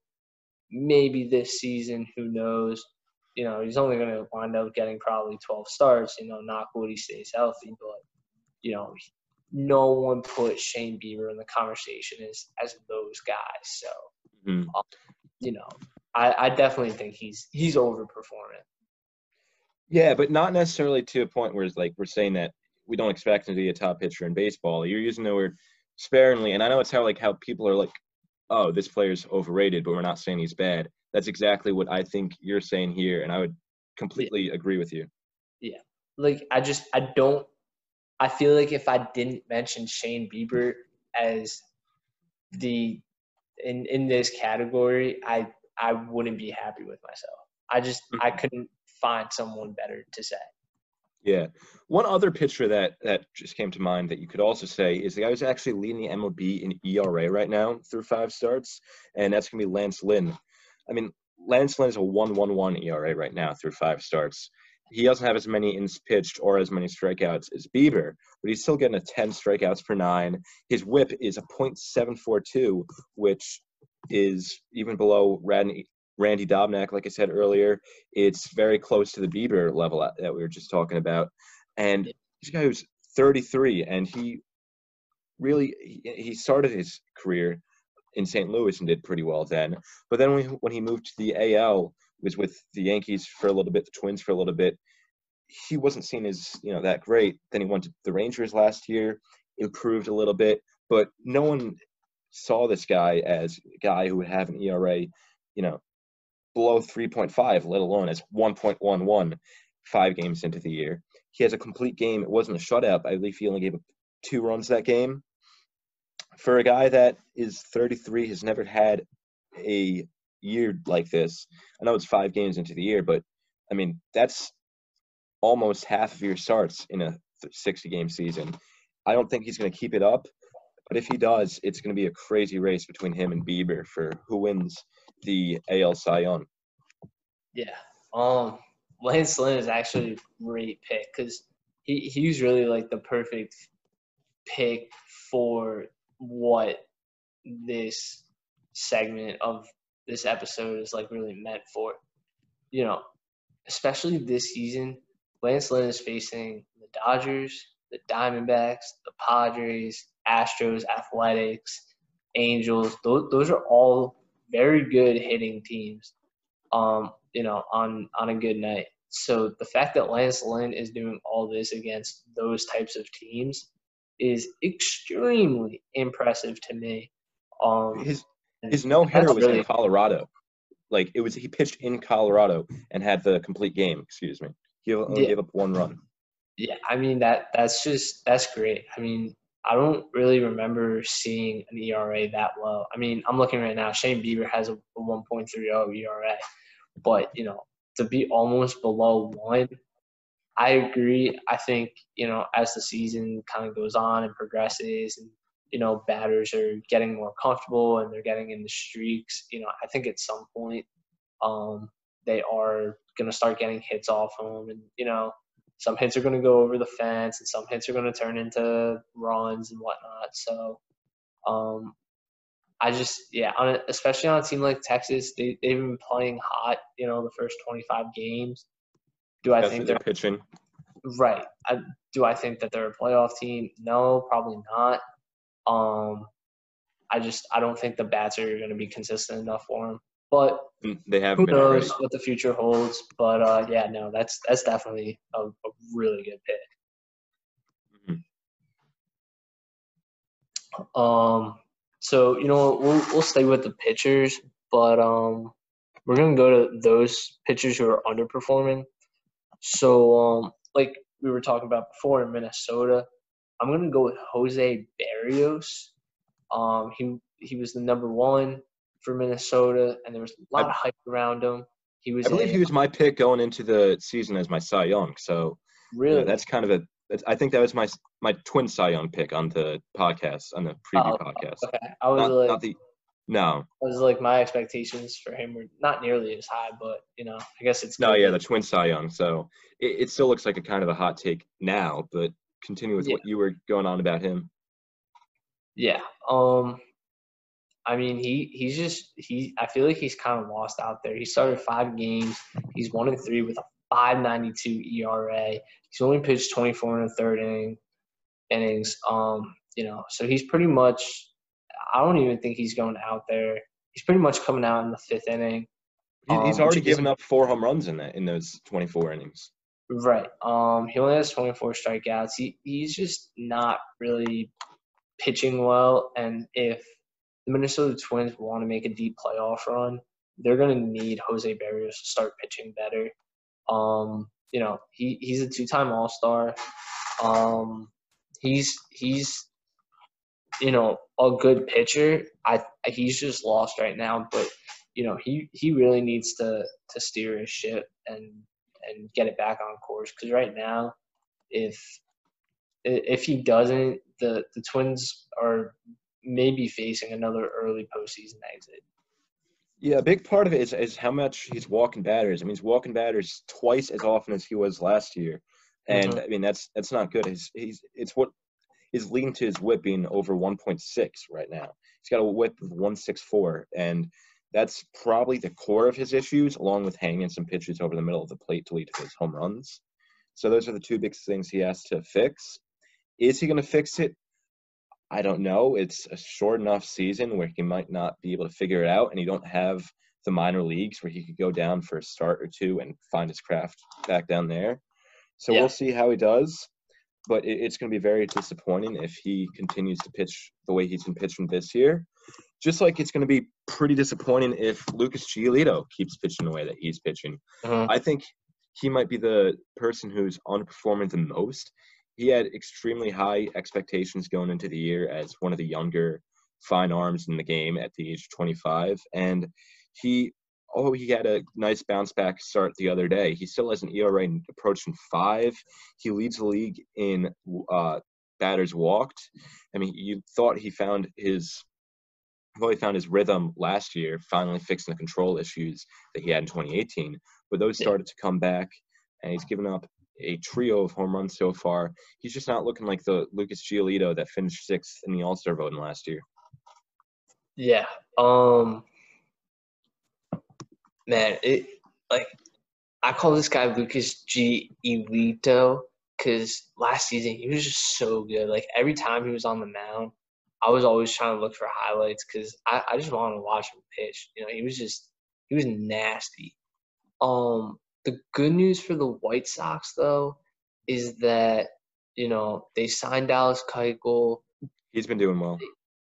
Maybe this season, who knows? You know, he's only going to wind up getting probably twelve starts, you know, knock wood, he stays healthy. But, you know, no one put Shane Bieber in the conversation as, as those guys. So, mm-hmm. um, you know, I, I definitely think he's he's overperforming. Yeah, but not necessarily to a point where it's like we're saying that we don't expect him to be a top pitcher in baseball. You're using the word sparingly, and I know it's how, like, how people are, like, oh, this player's overrated, but we're not saying he's bad. That's exactly what I think you're saying here, and I would completely yeah. agree with you. Yeah. Like, I just – I don't – I feel like if I didn't mention Shane Bieber as the in, – in this category, I, I wouldn't be happy with myself. I just mm-hmm. – I couldn't find someone better to say. Yeah. One other pitcher that, that just came to mind that you could also say is the guy who's actually leading the M L B in E R A right now through five starts, and that's going to be Lance Lynn. I mean, Lance Lynn is a one point one one E R A right now through five starts. He doesn't have as many innings pitched or as many strikeouts as Bieber, but he's still getting a ten strikeouts per nine. His whip is a point seven four two, which is even below Randy Randy Dobnak, like I said earlier. It's very close to the Bieber level that we were just talking about. And this guy was thirty-three, and he really he started his career in Saint Louis and did pretty well then. But then when he, when he moved to the A L, was with the Yankees for a little bit, the Twins for a little bit. He wasn't seen as you know that great. Then he went to the Rangers last year, improved a little bit, but no one saw this guy as a guy who would have an E R A, you know. below three point five, let alone as one point one one five games into the year. He has a complete game. It wasn't a shutout. I believe he only gave up two runs that game. For a guy that is thirty-three, has never had a year like this. I know it's five games into the year, but, I mean, that's almost half of your starts in a sixty-game season. I don't think he's going to keep it up, but if he does, it's going to be a crazy race between him and Bieber for who wins the A L Cy Young. Yeah. Um, Lance Lynn is actually a great pick because he, he's really like the perfect pick for what this segment of this episode is like really meant for. You know, especially this season, Lance Lynn is facing the Dodgers, the Diamondbacks, the Padres, Astros, Athletics, Angels. Those, those are all – very good hitting teams, um, you know, on, on a good night. So the fact that Lance Lynn is doing all this against those types of teams is extremely impressive to me. Um, his his no hitter was really in Colorado. Like it was, he pitched in Colorado and had the complete game. Excuse me, he only yeah. gave up one run. Yeah, I mean that that's just that's great. I mean. I don't really remember seeing an E R A that low. I mean, I'm looking right now. Shane Bieber has a one point three oh E R A. But, you know, to be almost below one, I agree. I think, you know, as the season kind of goes on and progresses and, you know, batters are getting more comfortable and they're getting into streaks, you know, I think at some point um, they are going to start getting hits off them and, you know, some hits are going to go over the fence, and some hits are going to turn into runs and whatnot. So, um, I just, yeah, on a, especially on a team like Texas, they, they've been playing hot, you know, the first twenty-five games. Do I think they're pitching? Right. I, do I think that they're a playoff team? No, probably not. Um, I just, I don't think the bats are going to be consistent enough for them. But they have who been knows already. What the future holds. But, uh, yeah, no, that's that's definitely a, a really good pick. Mm-hmm. Um, so, you know, we'll, we'll stay with the pitchers, but um, we're going to go to those pitchers who are underperforming. So, um, like we were talking about before in Minnesota, I'm going to go with José Berríos. Um, he he was the number one for Minnesota, and there was a lot I, of hype around him. He was. I believe in, he was my pick going into the season as my Cy Young. So really, you know, that's kind of a. That's, I think that was my my twin Cy Young pick on the podcast on the preview oh, podcast. Okay, I was not, like, not the, no, I was like my expectations for him were not nearly as high, but you know, I guess it's. No, yeah, the twin Cy Young. So it, it still looks like a kind of a hot take now, but continue with yeah. what you were going on about him. Yeah. Um. I mean, he, he's just – he. I feel like he's kind of lost out there. He started five games. He's one and three with a five ninety-two E R A. He's only pitched twenty-four and a third inning, innings. Um, you know, so he's pretty much – I don't even think he's going out there. He's pretty much coming out in the fifth inning. Um, he's already given up four home runs in that in those twenty-four innings. Right. Um, he only has twenty-four strikeouts. He He's just not really pitching well, and if – the Minnesota Twins want to make a deep playoff run, they're going to need José Berríos to start pitching better. Um, you know, he, he's a two-time All-Star. Um, he's, he's you know, a good pitcher. I He's just lost right now. But, you know, he, he really needs to, to steer his ship and, and get it back on course. Because right now, if, if he doesn't, the, the Twins are – maybe facing another early postseason exit. Yeah, a big part of it is, is how much he's walking batters. I mean, he's walking batters twice as often as he was last year, and mm-hmm. I mean that's that's not good. He's he's it's what is leading to his WHIP being over one point six right now. He's got a WHIP of one sixty-four, and that's probably the core of his issues, along with hanging some pitches over the middle of the plate to lead to his home runs. So those are the two big things he has to fix. Is he going to fix it? I don't know. It's a short enough season where he might not be able to figure it out, and you don't have the minor leagues where he could go down for a start or two and find his craft back down there. So yeah. We'll see how he does, but it's going to be very disappointing if he continues to pitch the way he's been pitching this year. Just like it's going to be pretty disappointing if Lucas Giolito keeps pitching the way that he's pitching. Uh-huh. I think he might be the person who's underperforming the most. He had extremely high expectations going into the year as one of the younger fine arms in the game at the age of twenty-five. And he, oh, he had a nice bounce back start the other day. He still has an E R A approaching five. He leads the league in uh, batters walked. I mean, you thought he found his, well, he found his rhythm last year, finally fixing the control issues that he had in twenty eighteen, but those started to come back, and he's given up a trio of home runs so far. He's just not looking like the Lucas Giolito that finished sixth in the All-Star voting last year. Yeah. Um, man, it like I call this guy Lucas Giolito because last season he was just so good. Like every time he was on the mound, I was always trying to look for highlights because I, I just wanted to watch him pitch. You know, he was just he was nasty. Um The good news for the White Sox, though, is that, you know, they signed Dallas Keuchel. He's been doing well.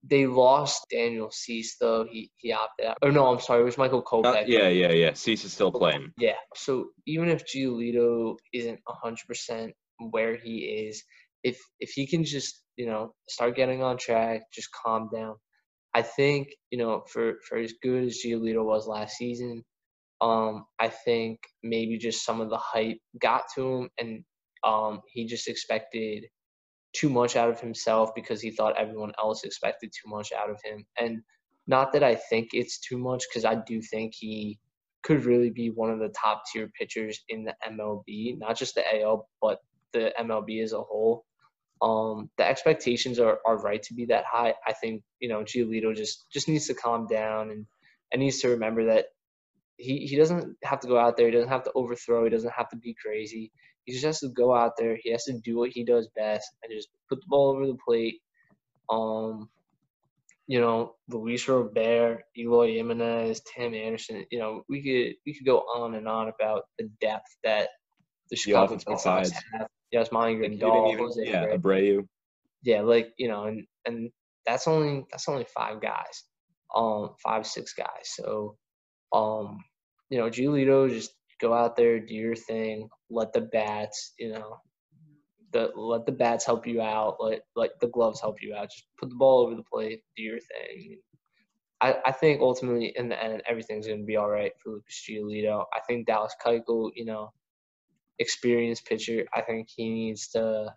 They, they lost Daniel Cease, though. He he opted out. Oh, no, I'm sorry. It was Michael Kopech. Uh, yeah, yeah, yeah. Cease is still playing. Yeah. So even if Giolito isn't one hundred percent where he is, if if he can just, you know, start getting on track, just calm down. I think, you know, for, for as good as Giolito was last season, Um, I think maybe just some of the hype got to him, and um, he just expected too much out of himself because he thought everyone else expected too much out of him. And not that I think it's too much, because I do think he could really be one of the top-tier pitchers in the M L B, not just the A L, but the M L B as a whole. Um, the expectations are, are right to be that high. I think, you know, Giolito just, just needs to calm down and, and needs to remember that He he doesn't have to go out there. He doesn't have to overthrow. He doesn't have to be crazy. He just has to go out there. He has to do what he does best and just put the ball over the plate. Um, you know, Luis Robert, Eloy Jimenez, Tim Anderson. You know, we could we could go on and on about the depth that the Chicago the White Sox have. Yeah, it's Monty Grandal, Jose yeah, Abreu. Abreu. Yeah, like, you know, and and that's only that's only five guys, um, five six guys. So, um, you know, Giolito, just go out there, do your thing, let the bats, you know, the let the bats help you out, let let the gloves help you out. Just put the ball over the plate, do your thing. I, I think ultimately in the end everything's going to be all right for Lucas Giolito. I think Dallas Keuchel, you know, experienced pitcher. I think he needs to.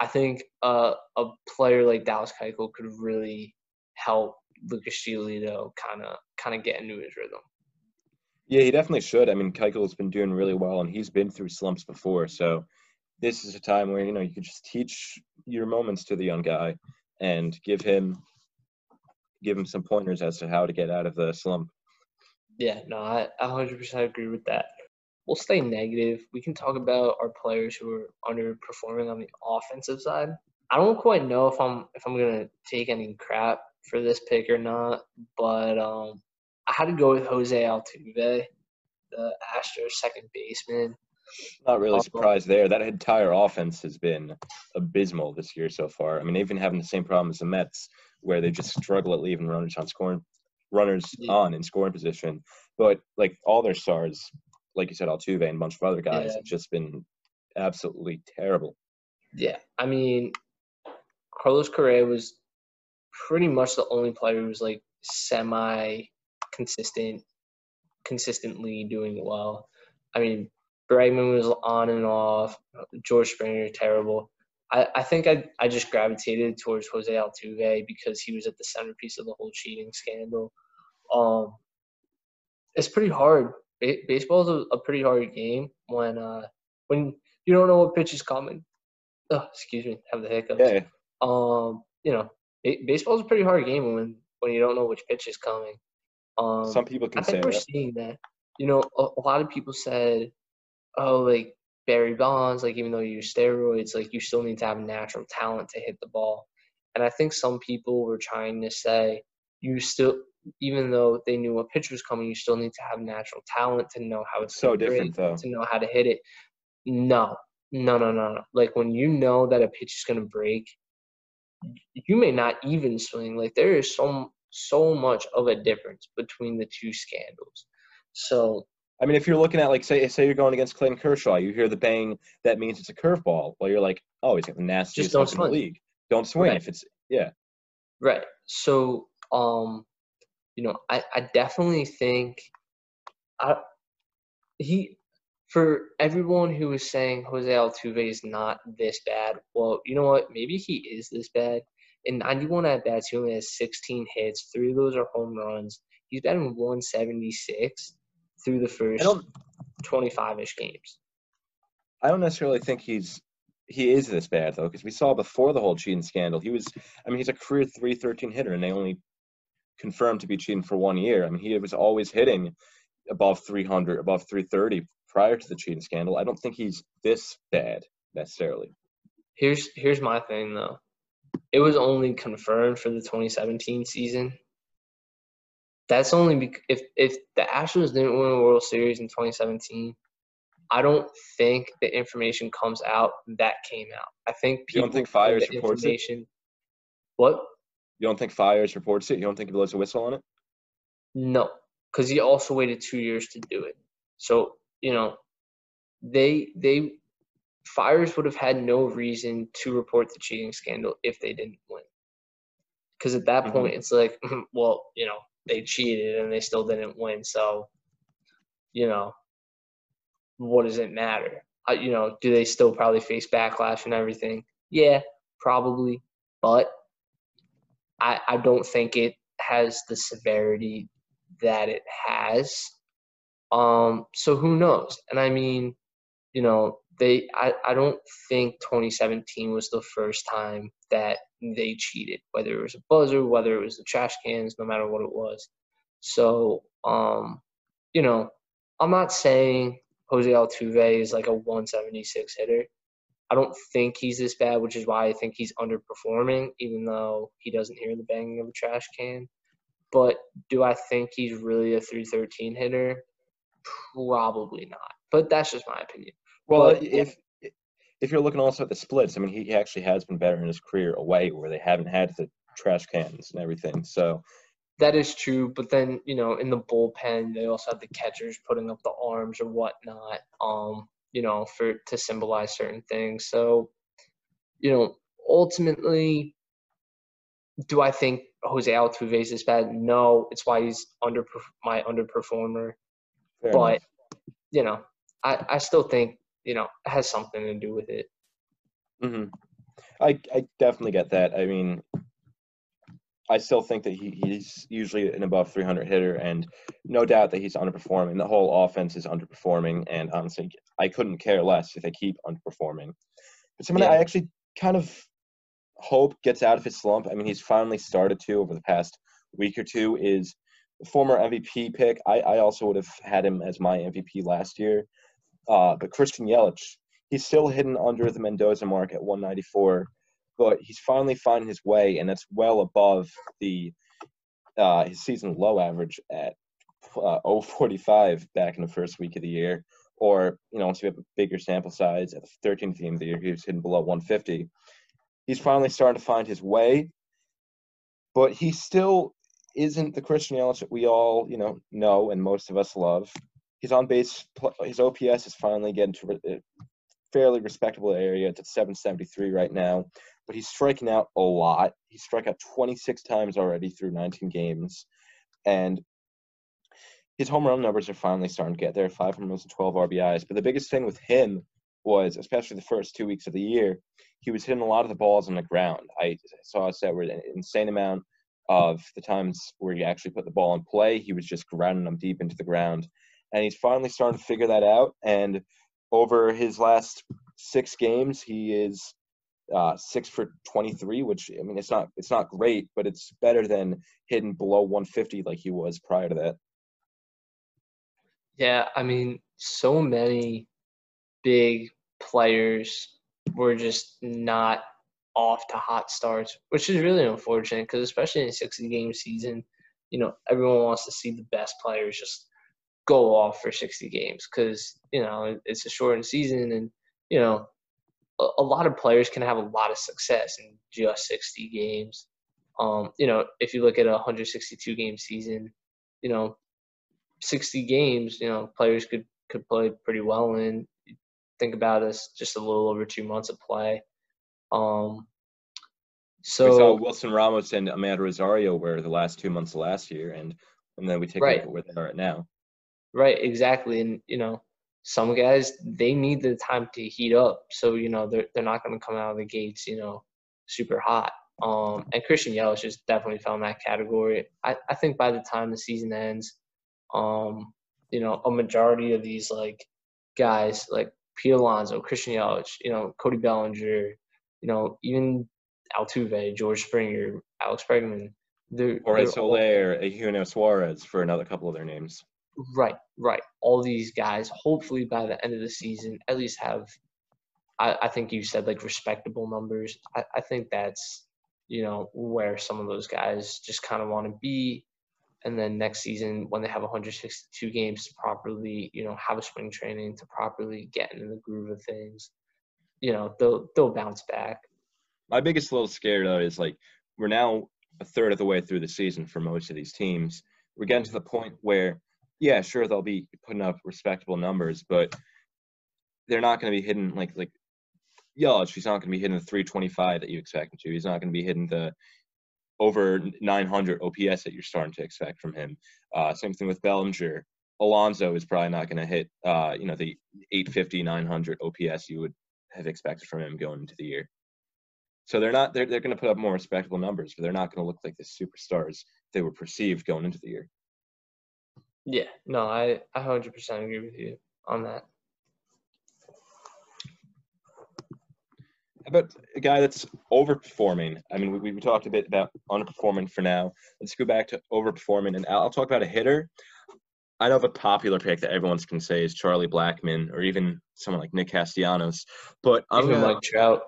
I think uh, a player like Dallas Keuchel could really help Lucas Giolito kind of kind of get into his rhythm. Yeah, he definitely should. I mean, Keuchel's been doing really well, and he's been through slumps before. So this is a time where, you know, you could just teach your moments to the young guy and give him give him some pointers as to how to get out of the slump. Yeah, no, I, I one hundred percent agree with that. We'll stay negative. We can talk about our players who are underperforming on the offensive side. I don't quite know if I'm if I'm gonna take any crap for this pick or not, but um, I had to go with Jose Altuve, the Astros second baseman. Not really surprised there. That entire offense has been abysmal this year so far. I mean, they've been having the same problem as the Mets, where they just struggle at leaving runners on scoring runners yeah. on in scoring position. But like all their stars, like you said, Altuve and a bunch of other guys yeah. have just been absolutely terrible. Yeah. I mean, Carlos Correa was pretty much the only player who was like semi consistent, consistently doing well. I mean, Bregman was on and off. George Springer, terrible. I, I think I I just gravitated towards Jose Altuve because he was at the centerpiece of the whole cheating scandal. Um, it's pretty hard. Ba- baseball is a, a pretty hard game when uh, when you don't know what pitch is coming. Oh, excuse me, have the hiccups. Yeah. Um, you know, ba- baseball is a pretty hard game when, when you don't know which pitch is coming. Um, Some people can I think say we're that. seeing that. You know, a, a lot of people said, oh, like Barry Bonds, like even though you use steroids, like you still need to have natural talent to hit the ball. And I think some people were trying to say you still, even though they knew what pitch was coming, you still need to have natural talent to know how it's so different, though, to know how to hit it. No, no, no, no, no. Like when you know that a pitch is going to break, you may not even swing. Like there is so so much of a difference between the two scandals. So. I mean, if you're looking at, like, say say you're going against Clayton Kershaw, you hear the bang, that means it's a curveball. Well, you're like, oh, he's got the nastiest stuff in the league. Don't swing right. if it's – yeah. Right. So, um, you know, I, I definitely think I, he – for everyone who is saying Jose Altuve is not this bad, well, you know what? Maybe he is this bad. In ninety-one at-bats, he only has sixteen hits. Three of those are home runs. He's batting one seventy-six. Through the first twenty-five-ish games. I don't necessarily think he's he is this bad, though, because we saw before the whole cheating scandal, he was – I mean, he's a career three thirteen hitter, and they only confirmed to be cheating for one year. I mean, he was always hitting above three hundred, above three thirty prior to the cheating scandal. I don't think he's this bad necessarily. Here's here's my thing, though. It was only confirmed for the twenty seventeen season. That's only be- if if the Astros didn't win the World Series in twenty seventeen, I don't think the information comes out that came out. I think people. You don't think Fires reports it? What? You don't think Fires reports it? You don't think he blows a whistle on it? No, because he also waited two years to do it. So you know, they they Fires would have had no reason to report the cheating scandal if they didn't win. Because at that mm-hmm. point, it's like, well, you know. They cheated and they still didn't win. So, you know, what does it matter? Uh, you know, do they still probably face backlash and everything? Yeah, probably. But I, I don't think it has the severity that it has. Um, so who knows? And I mean, you know, they I, I don't think twenty seventeen was the first time that they cheated, whether it was a buzzer, whether it was the trash cans, no matter what it was. So, um, you know, I'm not saying Jose Altuve is like a one seventy-six hitter, I don't think he's this bad, which is why I think he's underperforming, even though he doesn't hear the banging of a trash can. But do I think he's really a three thirteen hitter? Probably not. But that's just my opinion. Well, but if if you're looking also at the splits, I mean, he actually has been better in his career away where they haven't had the trash cans and everything. So that is true. But then, you know, in the bullpen, they also have the catchers putting up the arms or whatnot. Um, you know, for to symbolize certain things. So, you know, ultimately, do I think Jose Altuve is this bad? No, it's why he's under my underperformer. Fair but, enough. you know, I, I still think, you know, it has something to do with it. Mm-hmm. I, I definitely get that. I mean, I still think that he, he's usually an above three hundred hitter, and no doubt that he's underperforming. The whole offense is underperforming, and honestly, I couldn't care less if they keep underperforming. But someone yeah. I actually kind of hope gets out of his slump, I mean, he's finally started to over the past week or two, is the former M V P pick. I, I also would have had him as my M V P last year. Uh, but Christian Yelich, he's still hidden under the Mendoza mark at one ninety-four. But he's finally finding his way, and that's well above the uh, his season low average at uh, oh forty-five back in the first week of the year. Or, you know, once you have a bigger sample size, at the thirteenth game of the year, he was hitting below one fifty. He's finally starting to find his way, but he still isn't the Christian Yelich that we all, you know, know and most of us love. His on-base, his O P S is finally getting to a fairly respectable area. It's at seven seventy-three right now. But he's striking out a lot. He struck out twenty-six times already through nineteen games. And his home run numbers are finally starting to get there, five home runs and twelve R B Is. But the biggest thing with him was, especially the first two weeks of the year, he was hitting a lot of the balls on the ground. I saw a set where an insane amount of the times where he actually put the ball in play, he was just grounding them deep into the ground. And he's finally starting to figure that out. And over his last six games, he is – Uh, six for twenty-three, which, I mean, it's not it's not great, but it's better than hitting below one fifty like he was prior to that. Yeah, I mean, so many big players were just not off to hot starts, which is really unfortunate because especially in a sixty-game season, you know, everyone wants to see the best players just go off for sixty games because, you know, it's a shortened season and, you know, a lot of players can have a lot of success in just sixty games. Um, you know, if you look at a one hundred sixty-two game season, you know, sixty games, you know, players could, could play pretty well in. Think about this, just a little over two months of play. Um, so we saw Wilson Ramos and Amanda Rosario were the last two months of last year, and, and then we take right. a look at where they are right now. Right, exactly. And, you know, some guys, they need the time to heat up. So, you know, they're, they're not going to come out of the gates, you know, super hot. Um, and Christian Yelich just definitely fell in that category. I, I think by the time the season ends, um, you know, a majority of these, like, guys like Pete Alonso, Christian Yelich, you know, Cody Bellinger, you know, even Altuve, George Springer, Alex Bregman. Jorge Soler, Eugenio Suarez for another couple of their names. Right, right. All these guys, hopefully by the end of the season, at least have, I, I think you said, like, respectable numbers. I, I think that's, you know, where some of those guys just kind of want to be. And then next season, when they have one hundred sixty-two games to properly, you know, have a spring training to properly get into the groove of things, you know, they'll, they'll bounce back. My biggest little scare, though, is, like, we're now a third of the way through the season for most of these teams. We're getting to the point where, yeah, sure, they'll be putting up respectable numbers, but they're not going to be hitting, like, like Yelich, he's not going to be hitting the three twenty-five that you expect him to. He's not going to be hitting the over nine hundred O P S that you're starting to expect from him. Uh, same thing with Bellinger. Alonso is probably not going to hit, uh, you know, the eight fifty, nine hundred O P S you would have expected from him going into the year. So they're not, they're, they're going to put up more respectable numbers, but they're not going to look like the superstars they were perceived going into the year. Yeah, no, I, I one hundred percent agree with you on that. How about a guy that's overperforming? I mean, we, we talked a bit about underperforming for now. Let's go back to overperforming, and I'll talk about a hitter. I know the popular pick that everyone can say is Charlie Blackmon or even someone like Nick Castellanos. But I'm even gonna, Mike Trout.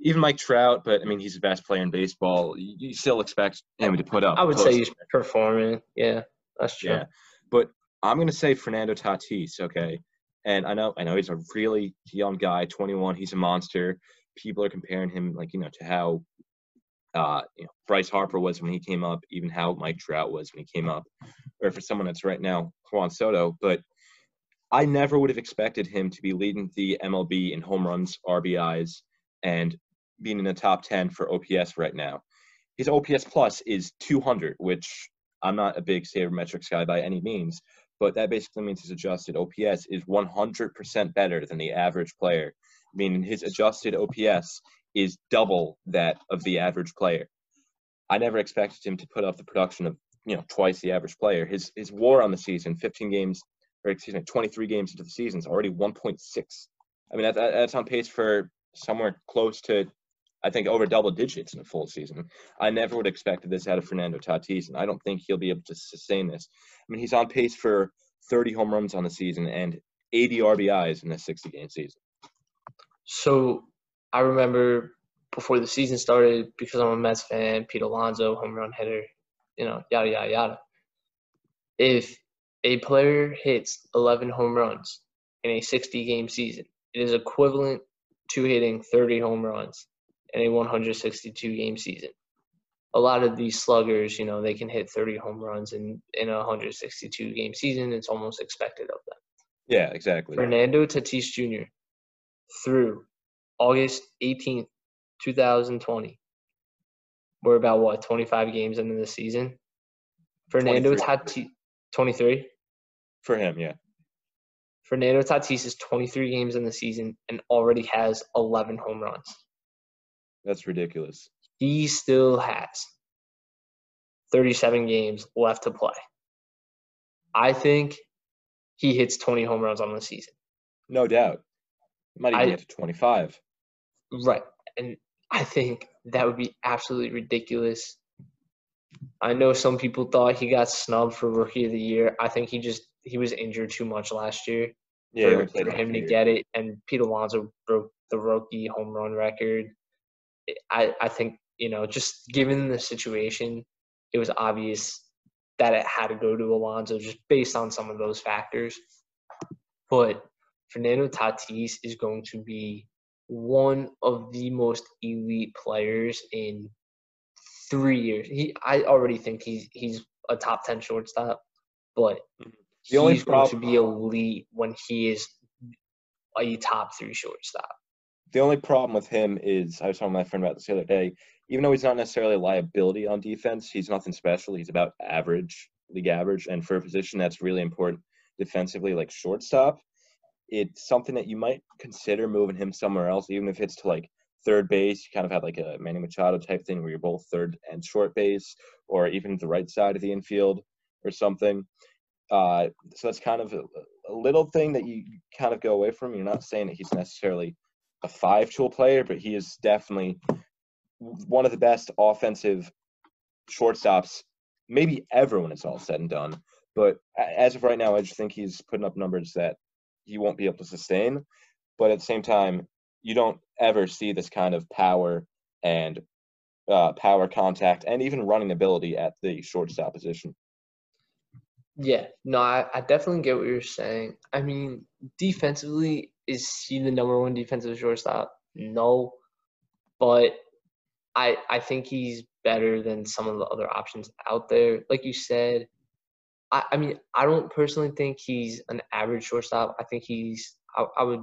Even Mike Trout, but, I mean, he's the best player in baseball. You, you still expect him to put up. I would post. say he's performing. Yeah, that's true. Yeah. But I'm going to say Fernando Tatis, okay? And I know I know he's a really young guy, twenty-one. He's a monster. People are comparing him, like, you know, to how uh, you know, Bryce Harper was when he came up, even how Mike Trout was when he came up, or for someone that's right now, Juan Soto. But I never would have expected him to be leading the M L B in home runs, R B Is, and being in the top ten for O P S right now. His O P S plus is two hundred, which I'm not a big sabermetrics guy by any means, but that basically means his adjusted O P S is one hundred percent better than the average player, meaning his adjusted O P S is double that of the average player. I never expected him to put up the production of, you know, twice the average player. His his WAR on the season, fifteen games, or excuse me, twenty-three games into the season is already one point six. I mean, that, that's on pace for somewhere close to, I think, over double digits in a full season. I never would have expected this out of Fernando Tatis, and I don't think he'll be able to sustain this. I mean, he's on pace for thirty home runs on the season and eighty R B Is in a sixty-game season. So I remember before the season started, because I'm a Mets fan, Pete Alonso, home run hitter, you know, yada, yada, yada. If a player hits eleven home runs in a sixty-game season, it is equivalent to hitting thirty home runs in a one hundred sixty-two game season. A lot of these sluggers, you know, they can hit thirty home runs in, in a one hundred sixty-two game season. It's almost expected of them. Yeah, exactly. Fernando Tatis Junior through August eighteenth, twenty twenty, we're about, what, twenty-five games into the season? Fernando Tatis – twenty-three? For him, yeah. Fernando Tatis is twenty-three games in the season and already has eleven home runs. That's ridiculous. He still has thirty-seven games left to play. I think he hits twenty home runs on the season. No doubt. He might even I, get to twenty-five. Right. And I think that would be absolutely ridiculous. I know some people thought he got snubbed for Rookie of the Year. I think he just he was injured too much last year yeah, for, for him to year. get it. And Pete Alonso broke the rookie home run record. I, I think, you know, just given the situation, it was obvious that it had to go to Alonso just based on some of those factors. But Fernando Tatis is going to be one of the most elite players in three years. He, I already think he's he's a top ten shortstop, but the he's only problem, going to be elite when he is a top three shortstop. The only problem with him is, I was talking to my friend about this the other day, even though he's not necessarily a liability on defense, he's nothing special. He's about average, league average. And for a position that's really important defensively, like shortstop, it's something that you might consider moving him somewhere else, even if it's to, like, third base. You kind of have, like, a Manny Machado type thing where you're both third and short base, or even the right side of the infield or something. Uh, so that's kind of a, a little thing that you kind of go away from. You're not saying that he's necessarily – a five-tool player, but he is definitely one of the best offensive shortstops maybe ever when it's all said and done. But as of right now, I just think he's putting up numbers that he won't be able to sustain. But at the same time, you don't ever see this kind of power and uh, power contact and even running ability at the shortstop position. Yeah, no, I, I definitely get what you're saying. I mean, defensively, is he the number one defensive shortstop? No, but I I think he's better than some of the other options out there. Like you said, I, I mean, I don't personally think he's an average shortstop. I think he's I, I would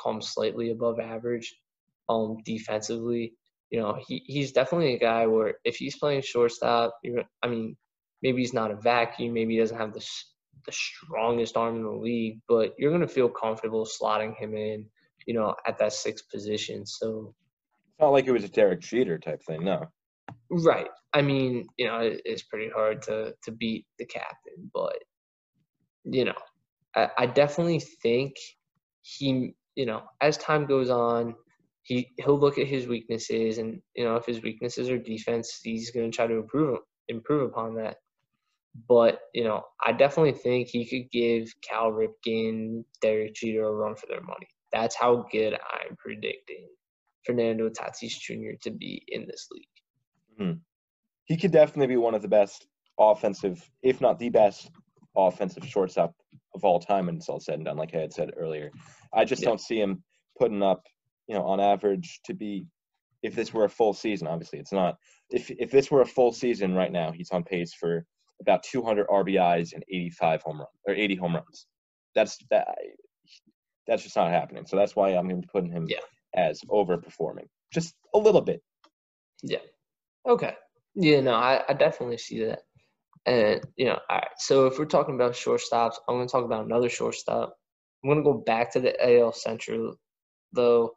call him slightly above average um, defensively. You know, he, he's definitely a guy where if he's playing shortstop, you're, I mean, maybe he's not a vacuum. Maybe he doesn't have the, the strongest arm in the league, but you're going to feel comfortable slotting him in, you know, at that sixth position. So it's not like it was a Derek Jeter type thing, no. Right. I mean, you know, it, it's pretty hard to, to beat the captain, but, you know, I, I definitely think he, you know, as time goes on, he, he'll look at his weaknesses and, you know, if his weaknesses are defense, he's going to try to improve, improve upon that. But, you know, I definitely think he could give Cal Ripken, Derek Jeter a run for their money. That's how good I'm predicting Fernando Tatis Junior to be in this league. Mm-hmm. He could definitely be one of the best offensive, if not the best, offensive shortstop of all time when it's all said and done, like I had said earlier. I just yeah. don't see him putting up, you know, on average to be, if this were a full season, obviously it's not. If if this were a full season right now, he's on pace for about two hundred R B Is and eighty-five home runs, or eighty home runs. That's that. That's just not happening. So that's why I'm going to be putting him yeah. as overperforming, just a little bit. Yeah. Okay. Yeah, no, I, I definitely see that. And, you know, all right, so if we're talking about shortstops, I'm going to talk about another shortstop. I'm going to go back to the A L Central, though.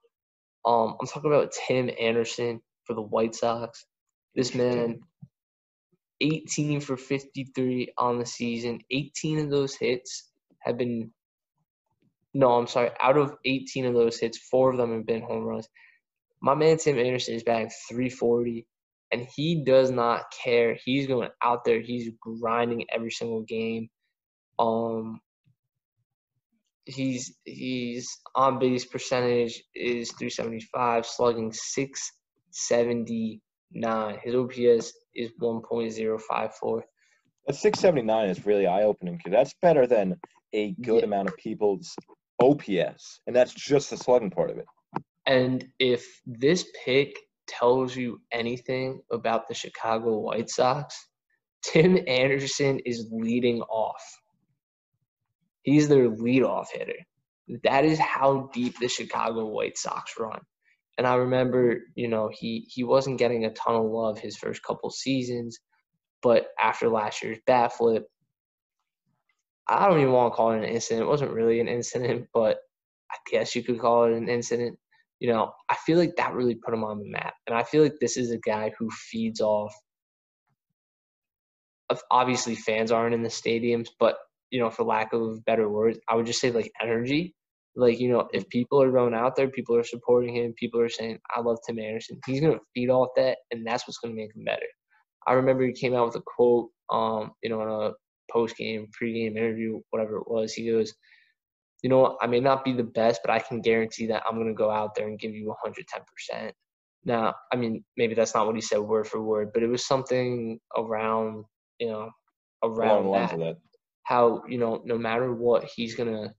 Um, I'm talking about Tim Anderson for the White Sox. This man, eighteen for fifty-three on the season. eighteen of those hits have been – no, I'm sorry. Out of eighteen of those hits, four of them have been home runs. My man Tim Anderson is batting three forty. And he does not care. He's going out there. He's grinding every single game. Um, he's he's on base percentage is three seventy-five, slugging six seventy-nine. His O P S is one point oh five four. That six seventy-nine is really eye-opening because that's better than a good yeah. amount of people's O P S, and that's just the slugging part of it. And if this pick – tells you anything about the Chicago White Sox, Tim Anderson is leading off. He's their leadoff hitter. That is how deep the Chicago White Sox run. And I remember, you know, he, he wasn't getting a ton of love his first couple seasons, but after last year's bat flip, I don't even want to call it an incident. It wasn't really an incident, but I guess you could call it an incident. You know, I feel like that really put him on the map. And I feel like this is a guy who feeds off – obviously fans aren't in the stadiums, but, you know, for lack of better words, I would just say, like, energy. Like, you know, if people are going out there, people are supporting him, people are saying, I love Tim Anderson, he's going to feed off that, and that's what's going to make him better. I remember he came out with a quote, um, you know, in a post-game, pre-game interview, whatever it was. He goes – you know, I may not be the best, but I can guarantee that I'm going to go out there and give you one hundred ten percent. Now, I mean, maybe that's not what he said word for word, but it was something around, you know, around that, that. How, you know, no matter what, he's going to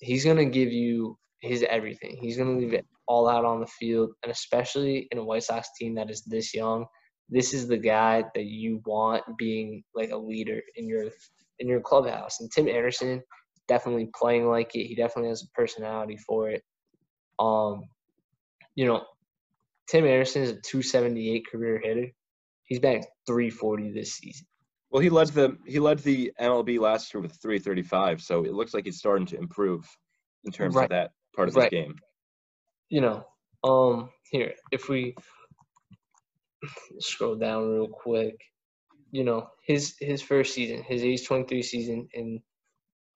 he's going to give you his everything. He's going to leave it all out on the field, and especially in a White Sox team that is this young, this is the guy that you want being like a leader in your in your clubhouse. And Tim Anderson – definitely playing like it. He definitely has a personality for it. Um, you know, Tim Anderson is a two seventy-eight career hitter. He's batting three forty this season. Well, he led the he led the M L B last year with three thirty-five, so it looks like he's starting to improve in terms right. of that part of right. his game. You know, um, here if we scroll down real quick, you know, his his first season, his age twenty-three season in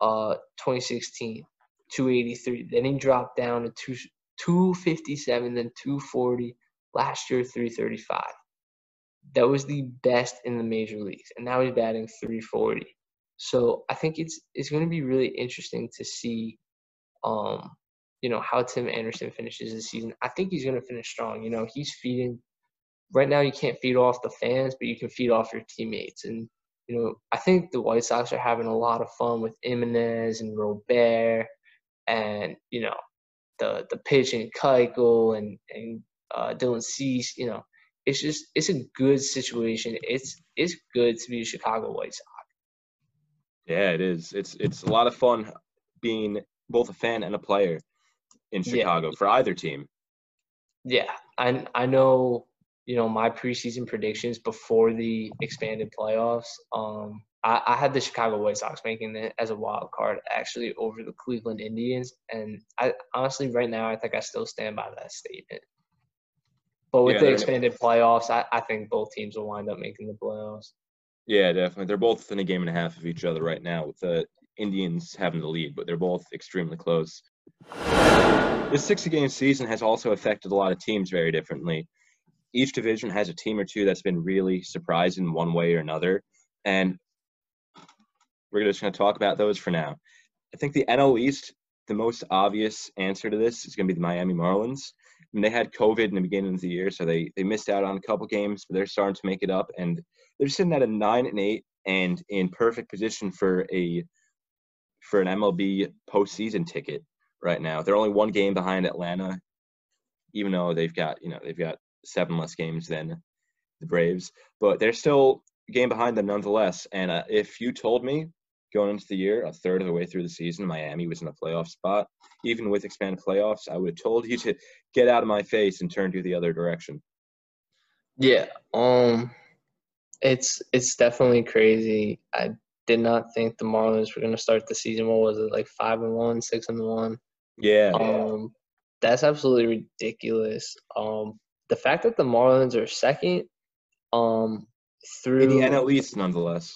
Uh, twenty sixteen, two eighty-three. Then he dropped down to two fifty-seven, then two forty. Last year, three thirty-five. That was the best in the major leagues, and now he's batting three forty. So I think it's it's going to be really interesting to see, um, you know, how Tim Anderson finishes this season. I think he's going to finish strong. You know, he's feeding right now. You can't feed off the fans, but you can feed off your teammates. And you know, I think the White Sox are having a lot of fun with Imenez and Robert and, you know, the the pitch and Keuchel and, and uh, Dylan Cease. You know, it's just – it's a good situation. It's it's good to be a Chicago White Sox. Yeah, it is. It's, it's a lot of fun being both a fan and a player in Chicago yeah. for either team. Yeah, I, I know – you know, my preseason predictions before the expanded playoffs, um, I, I had the Chicago White Sox making it as a wild card actually over the Cleveland Indians. And I honestly, right now, I think I still stand by that statement. But with yeah, the expanded gonna... playoffs, I, I think both teams will wind up making the playoffs. Yeah, definitely. They're both within a game and a half of each other right now with the Indians having the lead, but they're both extremely close. This sixty-game season has also affected a lot of teams very differently. Each division has a team or two that's been really surprised in one way or another. And We're just going to talk about those for now. I think the N L East, the most obvious answer to this is going to be the Miami Marlins. I mean, they had COVID in the beginning of the year, so they, they missed out on a couple games, but they're starting to make it up. And they're sitting at a nine and eight and in perfect position for a for an M L B postseason ticket right now. They're only one game behind Atlanta, even though they've got, you know, they've got seven less games than the Braves. But they're still a game behind them nonetheless. And uh, if you told me going into the year, a third of the way through the season, Miami was in a playoff spot. Even with expanded playoffs, I would have told you to get out of my face and turn to the other direction. Yeah, um, it's it's definitely crazy. I did not think the Marlins were going to start the season. What was it, like five and one, six and one? Yeah. Um, that's absolutely ridiculous. Um, the fact that the Marlins are second, um, through in the N L East, nonetheless.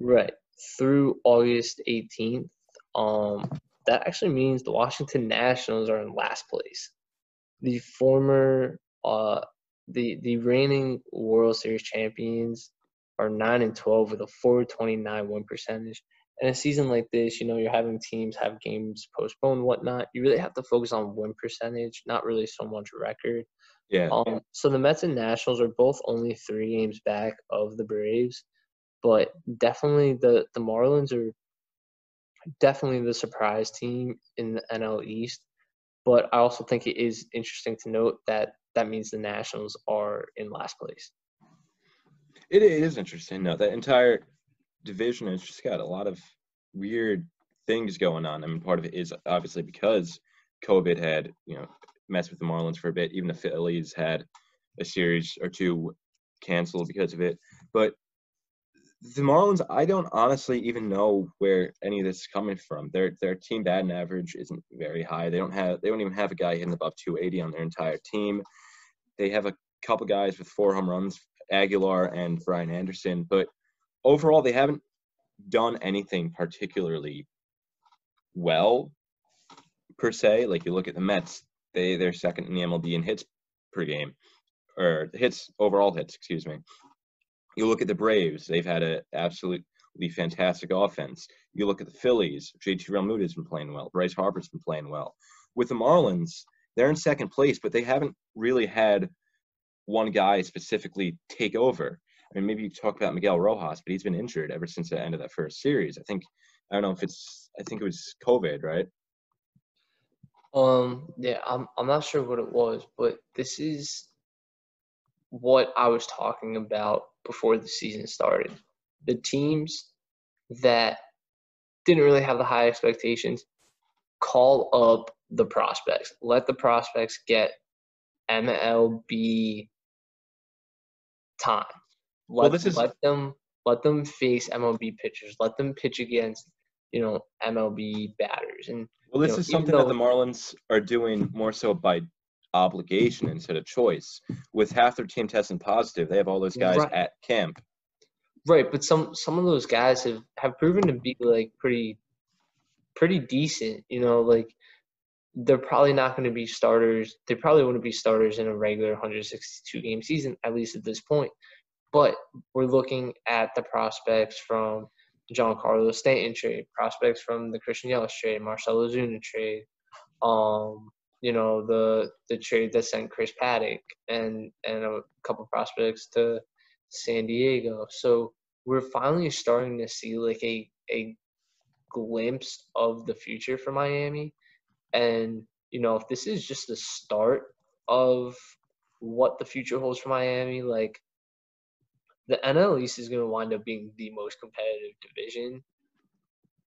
Right. Through August eighteenth, um, that actually means the Washington Nationals are in last place. The former, uh, the the reigning World Series champions are nine and twelve with a four twenty-nine win percentage. And a season like this, you know, you're having teams have games postponed, and whatnot. You really have to focus on win percentage, not really so much record. Yeah. Um. So the Mets and Nationals are both only three games back of the Braves. But definitely the, the Marlins are definitely the surprise team in the N L East. But I also think it is interesting to note that that means the Nationals are in last place. It is interesting, though. That entire division has just got a lot of weird things going on. I mean, part of it is obviously because COVID had, you know, messed with the Marlins for a bit. Even the Phillies had a series or two canceled because of it. But the Marlins, I don't honestly even know where any of this is coming from. Their their team batting average isn't very high. They don't have they don't even have a guy hitting above two eighty on their entire team. They have a couple guys with four home runs, Aguilar and Brian Anderson, but overall they haven't done anything particularly well per se. Like you look at the Mets, they they're second in the M L B in hits per game, or hits overall hits, excuse me. You look at the Braves, they've had an absolutely fantastic offense. You look at the Phillies, J T Realmuto's been playing well. Bryce Harper's been playing well. With the Marlins, they're in second place, but they haven't really had one guy specifically take over. I mean, maybe you talk about Miguel Rojas, but he's been injured ever since the end of that first series. I think, I don't know if it's, I think it was COVID, right? Um, yeah, I'm, I'm not sure what it was, but this is what I was talking about before the season started. The teams that didn't really have the high expectations, call up the prospects. Let the prospects get M L B time. Let, well, this is... let them let them face M L B pitchers. Let them pitch against, you know, M L B batters. And well, this you know, is something though... that the Marlins are doing more so by obligation instead of choice. With half their team testing positive, they have all those guys right at camp. Right, but some some of those guys have, have proven to be like pretty pretty decent, you know, like they're probably not going to be starters. They probably wouldn't be starters in a regular one hundred sixty-two game season, at least at this point. But we're looking at the prospects from the Giancarlo Stanton trade, prospects from the Christian Yelich trade, Marcell Ozuna trade, um you know, the the trade that sent Chris Paddock and, and a couple of prospects to San Diego. So we're finally starting to see, like, a, a glimpse of the future for Miami. And, you know, if this is just the start of what the future holds for Miami, like, the N L East is going to wind up being the most competitive division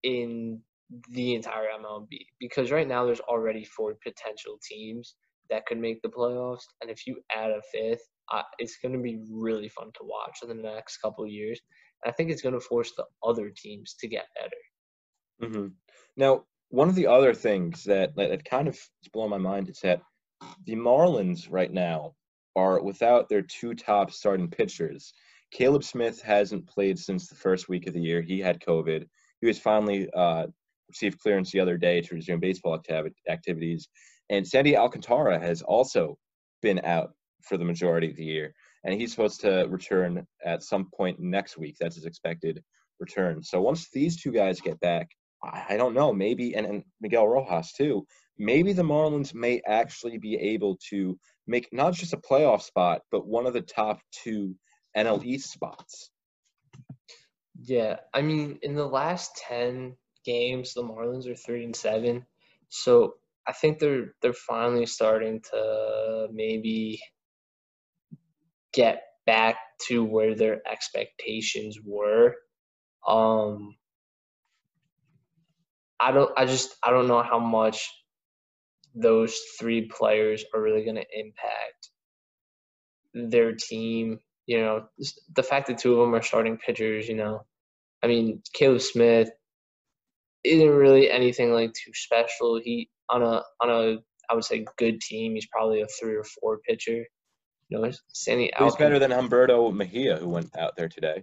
in the entire M L B, because right now there's already four potential teams that could make the playoffs, and if you add a fifth, uh, it's going to be really fun to watch in the next couple of years. And I think it's going to force the other teams to get better. Mm-hmm. Now, one of the other things that that kind of blown my mind is that the Marlins right now are without their two top starting pitchers. Caleb Smith hasn't played since the first week of the year. He had COVID. He was finally uh, received clearance the other day to resume baseball activ- activities. And Sandy Alcantara has also been out for the majority of the year. And he's supposed to return at some point next week. That's as expected return. So once these two guys get back, I don't know, maybe, and, and Miguel Rojas too, maybe the Marlins may actually be able to make not just a playoff spot, but one of the top two N L East spots. Yeah, I mean, in the last ten games, the Marlins are three and seven. So I think they're they're finally starting to maybe get back to where their expectations were. Um, I don't. I just. I don't know how much those three players are really going to impact their team. You know, the fact that two of them are starting pitchers. You know, I mean, Caleb Smith isn't really anything like too special. He on a on a I would say good team, he's probably a three or four pitcher. You know, Sandy Alcantara. He's better than Humberto Mejia, who went out there today.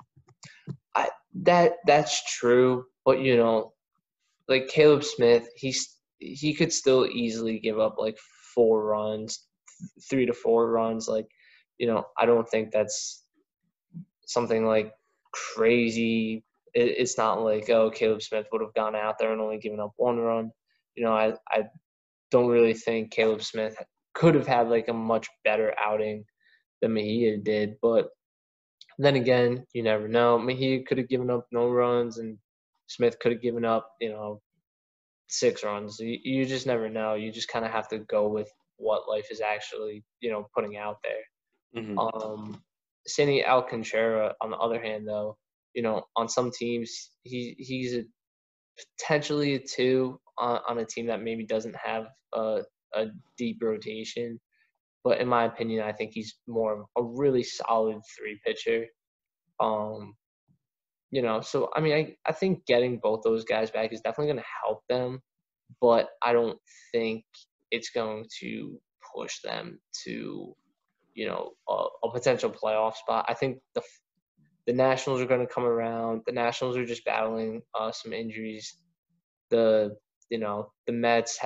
I that that's true, but you know. Like Caleb Smith, he's he could still easily give up like four runs, th- three to four runs. Like, you know, I don't think that's something like crazy. It, it's not like, oh, Caleb Smith would have gone out there and only given up one run. You know, I, I don't really think Caleb Smith could have had like a much better outing than Mejia did. But then again, you never know. Mejia could have given up no runs and Smith could have given up, you know, six runs. You, you just never know. You just kind of have to go with what life is actually, you know, putting out there. Mm-hmm. Um, Sandy Alcantara, on the other hand, though, you know, on some teams, he he's a, potentially a two on, on a team that maybe doesn't have a, a deep rotation. But in my opinion, I think he's more of a really solid three pitcher. Um You know, so, I mean, I, I think getting both those guys back is definitely going to help them, but I don't think it's going to push them to, you know, a, a potential playoff spot. I think the the Nationals are going to come around. The Nationals are just battling uh, some injuries. The, you know, the Mets,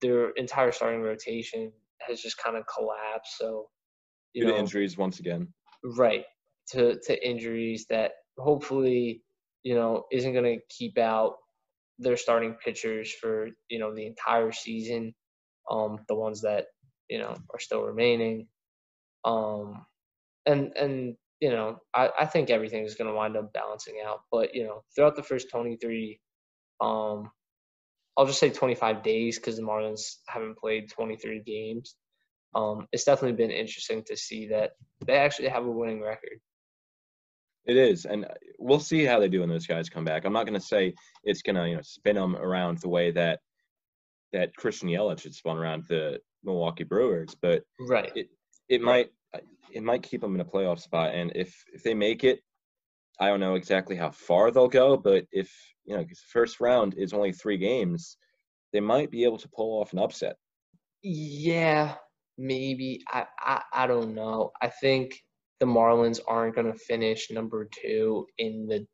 their entire starting rotation has just kind of collapsed. So, you know, injuries once again. Right, to to injuries that – hopefully, you know, isn't going to keep out their starting pitchers for, you know, the entire season, um, the ones that, you know, are still remaining. Um, and, and you know, I, I think everything is going to wind up balancing out. But, you know, throughout the first twenty-three, um, I'll just say twenty-five days because the Marlins haven't played twenty-three games. Um, it's definitely been interesting to see that they actually have a winning record. It is, and we'll see how they do when those guys come back. I'm not going to say it's going to, you know, spin them around the way that that Christian Yelich had spun around the Milwaukee Brewers, but right, it it might it might keep them in a playoff spot. And if, if they make it, I don't know exactly how far they'll go, but if you know, 'cause the first round is only three games, they might be able to pull off an upset. Yeah, maybe. I I, I don't know. I think the Marlins aren't going to finish number two in the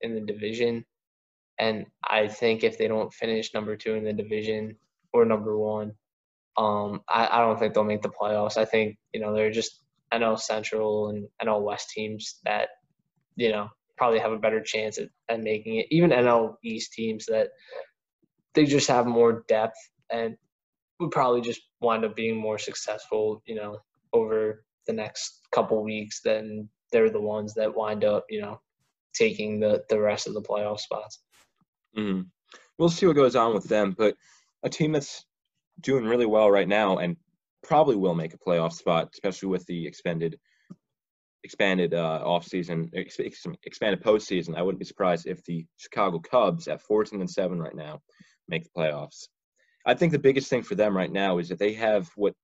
in the division, and I think if they don't finish number two in the division or number one, um, I, I don't think they'll make the playoffs. I think, you know, they're just N L Central and N L West teams that, you know, probably have a better chance at, at making it. Even N L East teams that they just have more depth and would probably just wind up being more successful, you know, over the next couple weeks, then they're the ones that wind up, you know, taking the, the rest of the playoff spots. Mm-hmm. We'll see what goes on with them, but a team that's doing really well right now and probably will make a playoff spot, especially with the expanded expanded uh, offseason, ex- expanded postseason. I wouldn't be surprised if the Chicago Cubs at fourteen and seven right now make the playoffs. I think the biggest thing for them right now is that they have what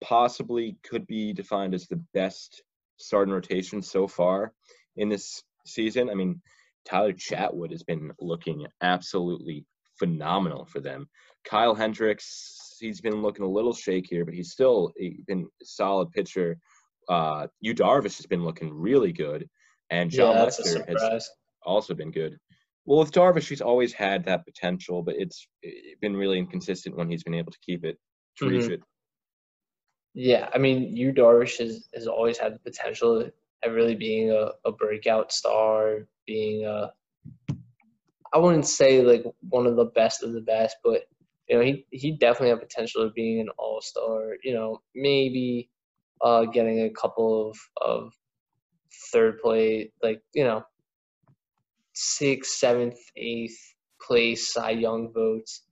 possibly could be defined as the best starting rotation so far in this season. I mean, Tyler Chatwood has been looking absolutely phenomenal for them. Kyle Hendricks, he's been looking a little shakier, but he's still a, been a solid pitcher. Uh, Yu Darvish has been looking really good, and John yeah, Lester has also been good. Well, with Darvish, he's always had that potential, but it's been really inconsistent when he's been able to keep it, to mm-hmm. reach it. Yeah, I mean, Yu Darvish has, has always had the potential of really being a, a breakout star, being uh, I wouldn't say like one of the best of the best, but you know, he he definitely had potential of being an all-star. You know, maybe uh, getting a couple of of third place, like you know, sixth, seventh, eighth place Cy Young votes.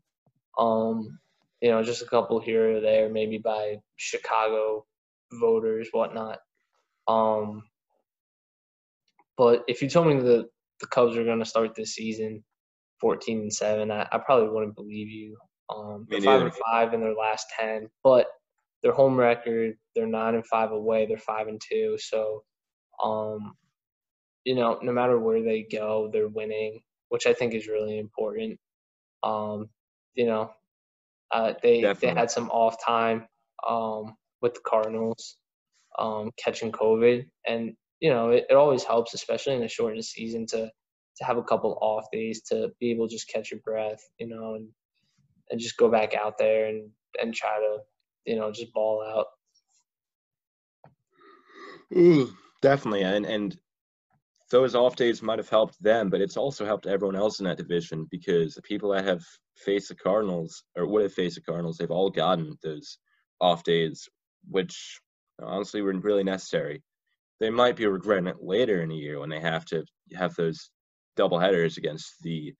Um, you know, just a couple here or there, maybe by Chicago voters, whatnot. Um, but if you told me that the Cubs are going to start this season fourteen and seven, I, I probably wouldn't believe you. Um, they're five and five in their last ten, but their home record, they're nine and five away, they're five and two. So, um, you know, no matter where they go, they're winning, which I think is really important. Um, you know, uh, they Definitely. they had some off time um, with the Cardinals um, catching COVID, and you know, it, it always helps, especially in a shortened season, to to have a couple off days to be able to just catch your breath, you know, and and just go back out there and, and try to, you know, just ball out. Mm, definitely. And, and those off days might have helped them, but it's also helped everyone else in that division, because the people that have faced the Cardinals or would have faced the Cardinals, they've all gotten those off days, which honestly were really necessary. They might be regretting it later in the year when they have to have those double headers against the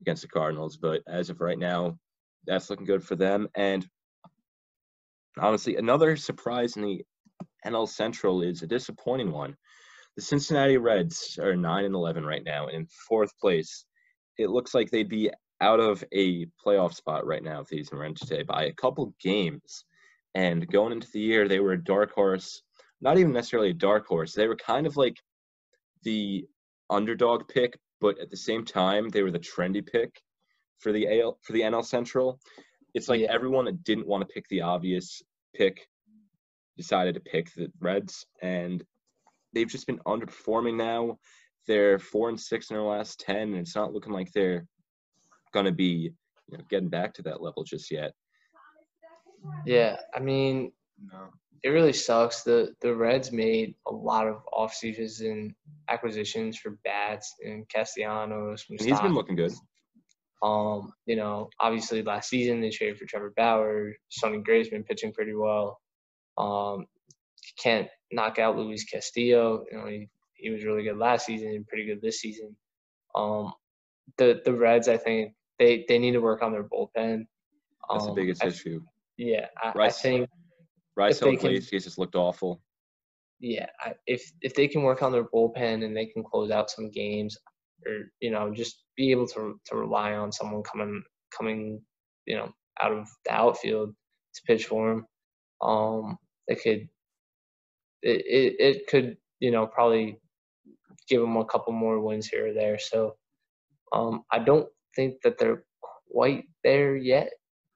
against the Cardinals, but as of right now, that's looking good for them. And honestly, another surprise in the N L Central is a disappointing one. The Cincinnati Reds are nine and eleven right now, and in fourth place. It looks like they'd be out of a playoff spot right now if the season were ended today by a couple games. And going into the year, they were a dark horse. Not even necessarily a dark horse. They were kind of like the underdog pick, but at the same time, they were the trendy pick for the A L, for the N L Central. It's like yeah. everyone that didn't want to pick the obvious pick decided to pick the Reds, and they've just been underperforming now. They're four and six in their last ten, and it's not looking like they're going to be, you know, getting back to that level just yet. Yeah, I mean, no. It really sucks. The the Reds made a lot of offseason acquisitions for bats and Castellanos. And he's been looking good. Um, you know, obviously last season they traded for Trevor Bauer. Sonny Gray's been pitching pretty well. Um, can't knock out Luis Castillo. You know, he, he was really good last season and pretty good this season. Um, the the Reds, I think they, they need to work on their bullpen. Um, That's the biggest I, issue. Yeah, I, I think. Rice Hill plays, he's just looked awful. Yeah, I, if if they can work on their bullpen and they can close out some games, or you know, just be able to to rely on someone coming coming, you know, out of the outfield to pitch for them, um, they could. It, it it could, you know, probably give them a couple more wins here or there. So, um, I don't think that they're quite there yet.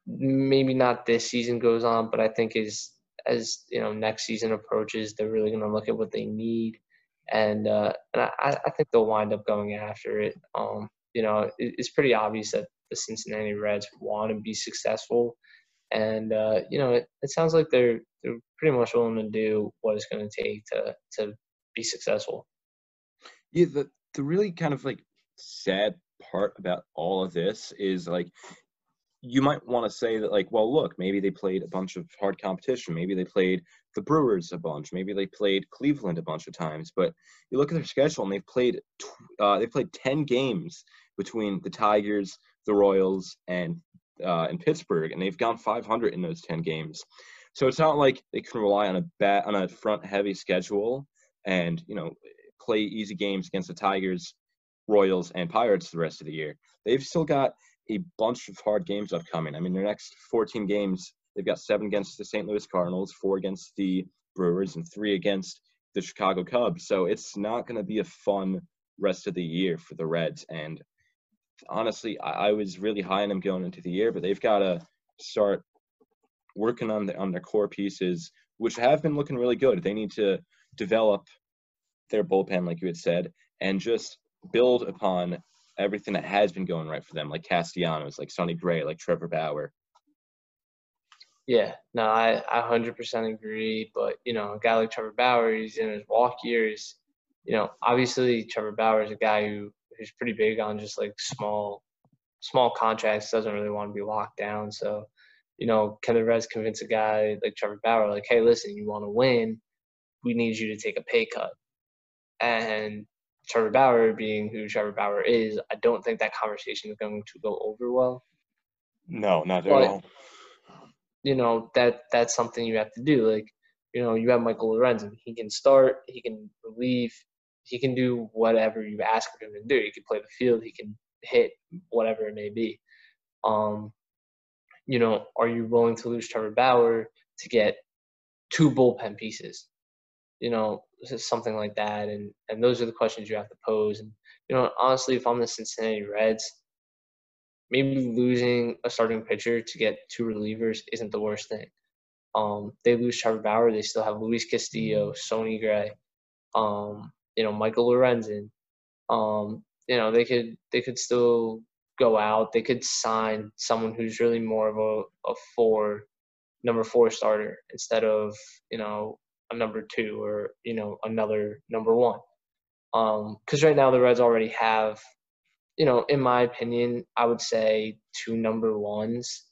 Maybe not this season goes on, but I think is. As you know, next season approaches, they're really going to look at what they need, and uh, and I, I think they'll wind up going after it. Um, you know, it, it's pretty obvious that the Cincinnati Reds want to be successful, and uh, you know, it, it sounds like they're they're pretty much willing to do what it's going to take to to be successful. Yeah, the the really kind of like sad part about all of this is like. You might want to say that, like, well, look, maybe they played a bunch of hard competition. Maybe they played the Brewers a bunch. Maybe they played Cleveland a bunch of times. But you look at their schedule, and they've played uh, they played ten games between the Tigers, the Royals, and uh, and Pittsburgh, and they've gone five hundred in those ten games. So it's not like they can rely on a bat on a front heavy schedule and you know play easy games against the Tigers, Royals, and Pirates the rest of the year. They've still got a bunch of hard games upcoming. I mean, their next fourteen games, they've got seven against the Saint Louis Cardinals, four against the Brewers, and three against the Chicago Cubs. So it's not going to be a fun rest of the year for the Reds. And honestly, I, I was really high on them going into the year, but they've got to start working on, the, on their core pieces, which have been looking really good. They need to develop their bullpen, like you had said, and just build upon everything that has been going right for them, like Castellanos, like Sonny Gray, like Trevor Bauer. Yeah, no, I, I one hundred percent agree. But, you know, a guy like Trevor Bauer, he's in his walk years. you know, obviously Trevor Bauer is a guy who who's pretty big on just like small, small contracts, doesn't really want to be locked down. So, you know, can the Reds convince a guy like Trevor Bauer, like, hey, listen, you want to win, we need you to take a pay cut? And Trevor Bauer being who Trevor Bauer is, I don't think that conversation is going to go over well. No, not at all. You know, that that's something you have to do. Like, you know, you have Michael Lorenzen. He can start. He can relieve. He can do whatever you ask him to do. He can play the field. He can hit, whatever it may be. Um, you know, are you willing to lose Trevor Bauer to get two bullpen pieces? You know, something like that. And, and those are the questions you have to pose. And, you know, honestly, if I'm the Cincinnati Reds, maybe losing a starting pitcher to get two relievers isn't the worst thing. Um, they lose Trevor Bauer. They still have Luis Castillo, Sonny Gray, um, you know, Michael Lorenzen. Um, you know, they could they could still go out. They could sign someone who's really more of a, a four, number four starter instead of, you know, a number two or, you know, another number one. Because um, right now the Reds already have, you know, in my opinion, I would say two number ones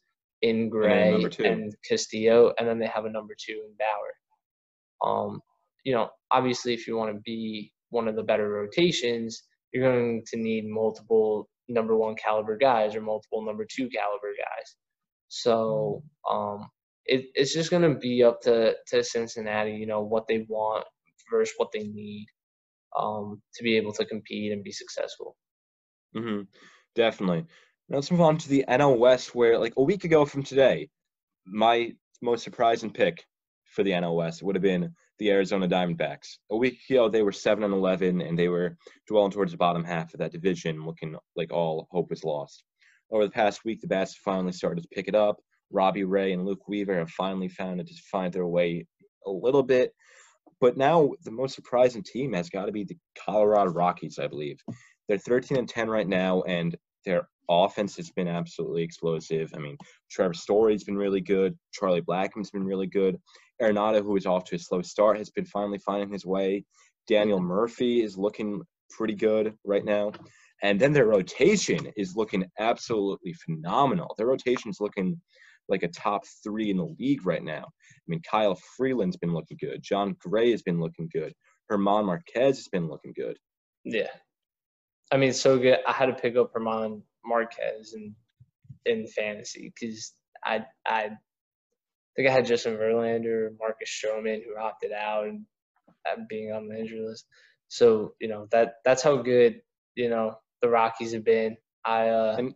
in Gray and, and Castillo, and then they have a number two in Bauer. Um, you know, obviously if you want to be one of the better rotations, you're going to need multiple number one caliber guys or multiple number two caliber guys. So um, it, it's just going to be up to, to Cincinnati, you know, what they want versus what they need um, to be able to compete and be successful. Mm-hmm. Definitely. Now let's move on to the N L West, where like a week ago from today, my most surprising pick for the N L West would have been the Arizona Diamondbacks. A week ago, they were seven and eleven, and they were dwelling towards the bottom half of that division, looking like all hope was lost. Over the past week, the bats finally started to pick it up. Robbie Ray and Luke Weaver have finally found it to find their way a little bit. But now the most surprising team has got to be the Colorado Rockies, I believe. They're thirteen and ten right now, and their offense has been absolutely explosive. I mean, Trevor Story's been really good. Charlie Blackman's been really good. Arenado, who was off to a slow start, has been finally finding his way. Daniel Murphy is looking pretty good right now. And then their rotation is looking absolutely phenomenal. Their rotation's looking like a top three in the league right now. I mean, Kyle Freeland's been looking good. John Gray has been looking good. Germán Marquez has been looking good. Yeah. I mean, so good. I had to pick up Germán Marquez in, in fantasy because I I think I had Justin Verlander, Marcus Stroman, who opted out and being on the injury list. So, you know, that that's how good, you know, the Rockies have been. I uh, and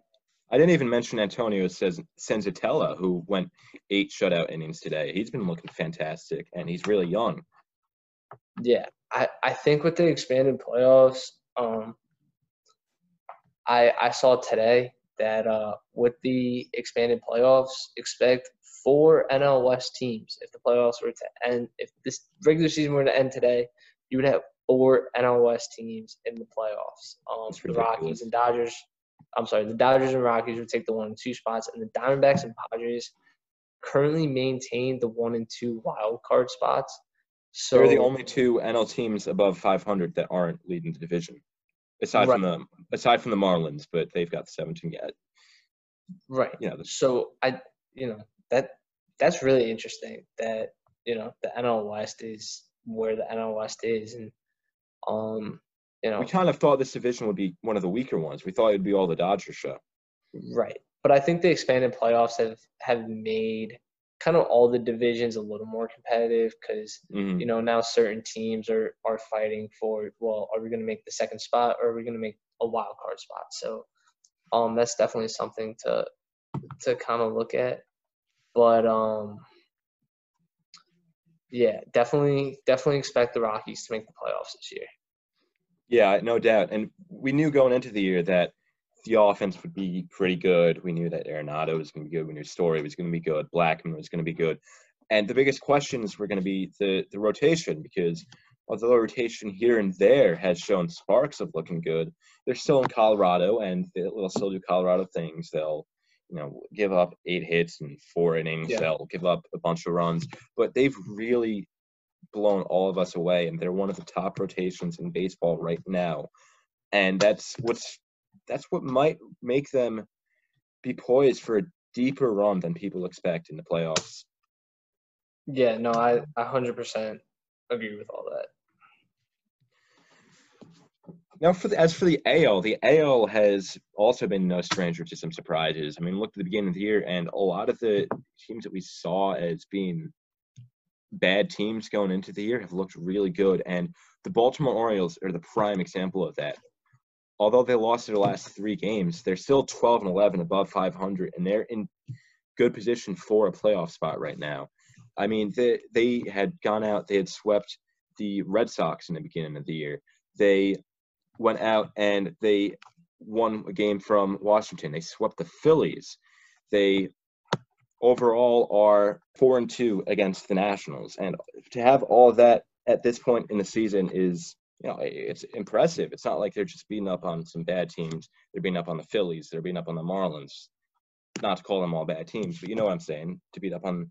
I didn't even mention Antonio Senzatella, who went eight shutout innings today. He's been looking fantastic, and he's really young. Yeah, I, I think with the expanded playoffs um, – I, I saw today that uh, with the expanded playoffs, expect four N L West teams. If the playoffs were to end, if this regular season were to end today, you would have four N L West teams in the playoffs. Um, the Rockies and Dodgers, I'm sorry, the Dodgers and Rockies would take the one and two spots, and the Diamondbacks and Padres currently maintain the one and two wild card spots. So they're the only two N L teams above five hundred that aren't leading the division. Aside right. from the aside from the Marlins, but they've got the seventeen yet. Right. Yeah. You know, so I, you know, that that's really interesting that, you know, the N L West is where the N L West is, and um, you know, we kind of thought this division would be one of the weaker ones. We thought it would be all the Dodgers show. Right. But I think the expanded playoffs have have made kind of all the divisions a little more competitive because, mm-hmm. you know, now certain teams are, are fighting for, well, are we going to make the second spot or are we going to make a wild card spot? So um, that's definitely something to to kind of look at. But, um, yeah, definitely definitely expect the Rockies to make the playoffs this year. Yeah, no doubt. And we knew going into the year that the offense would be pretty good. We knew that Arenado was going to be good. We knew Story was going to be good. Blackman was going to be good. And the biggest questions were going to be the, the rotation, because although the rotation here and there has shown sparks of looking good, they're still in Colorado, and they'll still do Colorado things. They'll, you know, give up eight hits in four innings. Yeah. They'll give up a bunch of runs. But they've really blown all of us away, and they're one of the top rotations in baseball right now. And that's what's that's what might make them be poised for a deeper run than people expect in the playoffs. Yeah, no, I one hundred percent agree with all that. Now, for the, as for the A L, the A L has also been no stranger to some surprises. I mean, look at the beginning of the year, and a lot of the teams that we saw as being bad teams going into the year have looked really good, and the Baltimore Orioles are the prime example of that. Although they lost their last three games, they're still twelve and eleven above five hundred, and they're in good position for a playoff spot right now. I mean, they, they had gone out, they had swept the Red Sox in the beginning of the year. They went out and they won a game from Washington. They swept the Phillies. They overall are four and two against the Nationals. And to have all that at this point in the season is, you know, it's impressive. It's not like they're just beating up on some bad teams. They're beating up on the Phillies. They're beating up on the Marlins. Not to call them all bad teams, but you know what I'm saying, to beat up on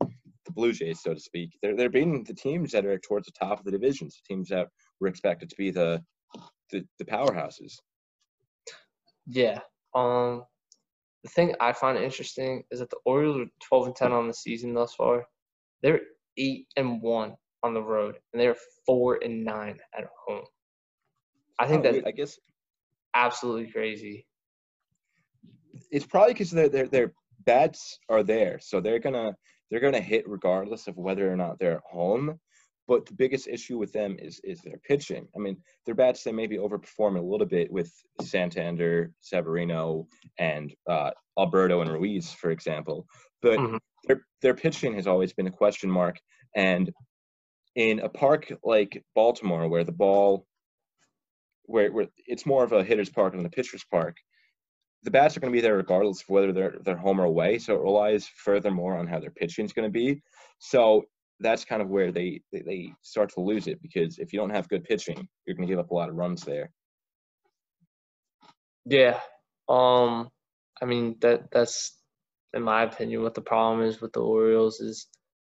the Blue Jays, so to speak. They're, they're beating the teams that are towards the top of the divisions, the teams that were expected to be the the, the powerhouses. Yeah. Um, the thing I find interesting is that the Orioles are twelve and ten on the season thus far. They're eight and one on the road, and they're four and nine at home. I think oh, that's I guess absolutely crazy. It's probably because their their their bats are there, so they're gonna they're gonna hit regardless of whether or not they're at home. But the biggest issue with them is is their pitching. I mean, their bats they maybe overperform a little bit with Santander, Severino, and uh, Alberto and Ruiz, for example. But mm-hmm. their their pitching has always been a question mark. And in a park like Baltimore, where the ball, where where it's more of a hitter's park than the pitcher's park, the bats are going to be there regardless of whether they're they're home or away. So it relies furthermore on how their pitching is going to be. So that's kind of where they, they, they start to lose it, because if you don't have good pitching, you're going to give up a lot of runs there. Yeah. Um, I mean, that that's, in my opinion, what the problem is with the Orioles is,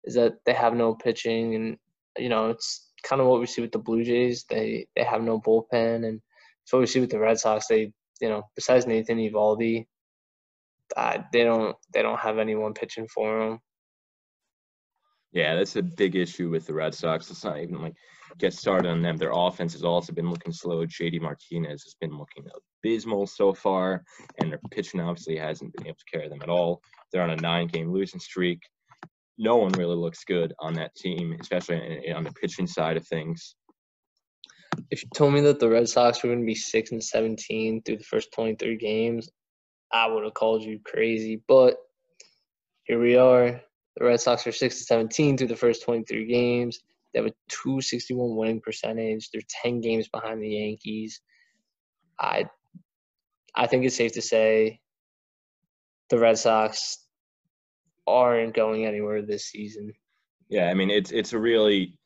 is that they have no pitching. And, you know, it's kind of what we see with the Blue Jays. They, they have no bullpen. And it's what we see with the Red Sox. They, you know, besides Nathan Eovaldi, uh, they don't they don't have anyone pitching for them. Yeah, that's a big issue with the Red Sox. Let's not even like get started on them. Their offense has also been looking slow. J D Martinez has been looking abysmal so far, and their pitching obviously hasn't been able to carry them at all. They're on a nine-game losing streak. No one really looks good on that team, especially on the pitching side of things. If you told me that the Red Sox were going to be six and seventeen through the first twenty-three games, I would have called you crazy. But here we are. The Red Sox are six and seventeen through the first twenty-three games. They have a two sixty-one winning percentage. They're ten games behind the Yankees. I I think it's safe to say the Red Sox aren't going anywhere this season. Yeah, I mean, it's it's a really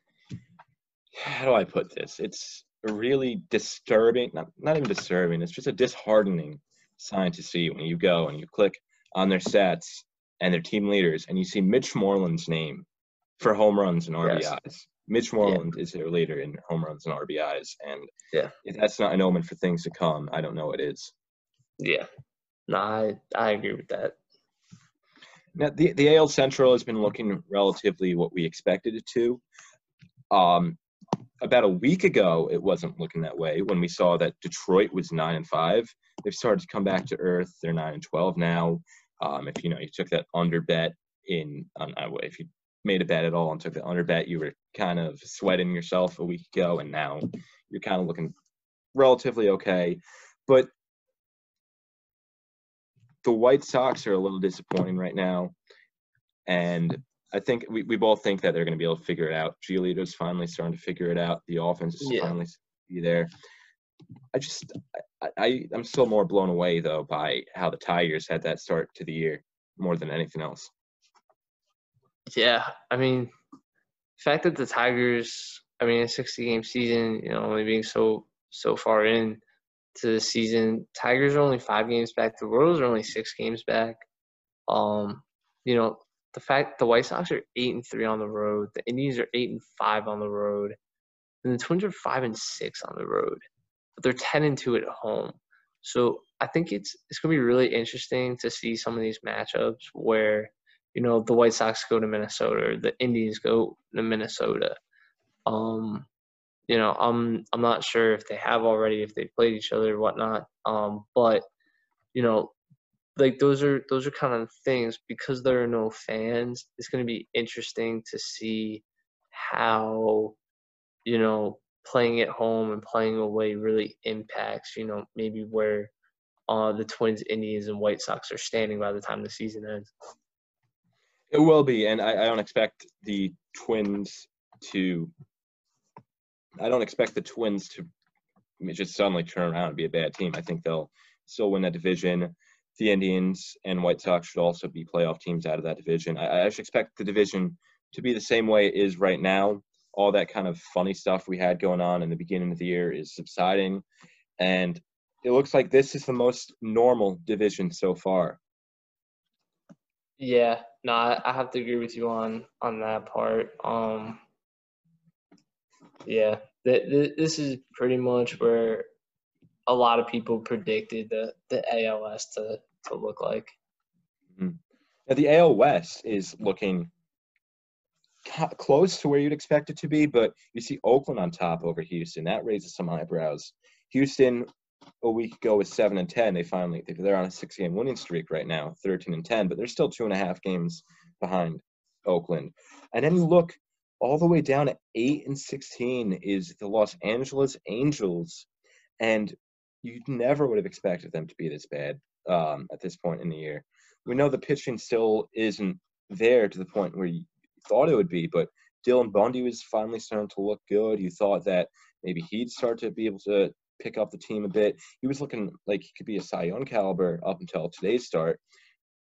– how do I put this? It's a really disturbing – not not even disturbing. It's just a disheartening sign to see when you go and you click on their stats and their team leaders, and you see Mitch Moreland's name for home runs and R B Is. Yes. Mitch Moreland yeah. is their leader in home runs and R B Is, and yeah. if that's not an omen for things to come, I don't know what is. Yeah, no, I, I agree with that. Now, the, the A L Central has been looking relatively what we expected it to. Um, about a week ago, it wasn't looking that way when we saw that Detroit was nine and five. They've started to come back to earth. They're nine and twelve now. Um, if you know you took that under bet in, um, if you made a bet at all and took the under bet, you were kind of sweating yourself a week ago, and now you're kind of looking relatively okay. But the White Sox are a little disappointing right now, and I think we, we both think that they're going to be able to figure it out. Giolito's finally starting to figure it out. The offense is yeah. finally be there. I just, I, I, I'm still more blown away, though, by how the Tigers had that start to the year more than anything else. Yeah, I mean, the fact that the Tigers, I mean, a sixty-game season, you know, only being so so far in to the season, Tigers are only five games back. The Royals are only six games back. Um, you know, the fact the White Sox are eight and three on the road, the Indians are eight and five on the road, and the Twins are five and six on the road, but they're ten and two at home. So I think it's it's gonna be really interesting to see some of these matchups where, you know, the White Sox go to Minnesota, or the Indians go to Minnesota. Um, you know, I'm I'm not sure if they have already, if they played each other or whatnot. Um, but you know, like those are those are kind of things, because there are no fans. It's going to be interesting to see how, you know, playing at home and playing away really impacts, you know, maybe where uh, the Twins, Indians, and White Sox are standing by the time the season ends. It will be, and I, I don't expect the Twins to. I don't expect the Twins to just suddenly turn around and be a bad team. I think they'll still win that division. The Indians and White Sox should also be playoff teams out of that division. I, I should expect the division to be the same way it is right now. All that kind of funny stuff we had going on in the beginning of the year is subsiding, and it looks like this is the most normal division so far. Yeah, no, I have to agree with you on on that part. Um, yeah, th- th- this is pretty much where a lot of people predicted the, the A L West to, to look like. Mm-hmm. Now, the A L West is looking co- close to where you'd expect it to be, but you see Oakland on top over Houston. That raises some eyebrows. Houston a week ago was seven and ten. They finally they're on a six-game winning streak right now, thirteen and ten, but they're still two and a half games behind Oakland. And then you look all the way down at eight and sixteen is the Los Angeles Angels, and you never would have expected them to be this bad um, at this point in the year. We know the pitching still isn't there to the point where you thought it would be, but Dylan Bundy was finally starting to look good. You thought that maybe he'd start to be able to pick up the team a bit. He was looking like he could be a Cy Young caliber up until today's start.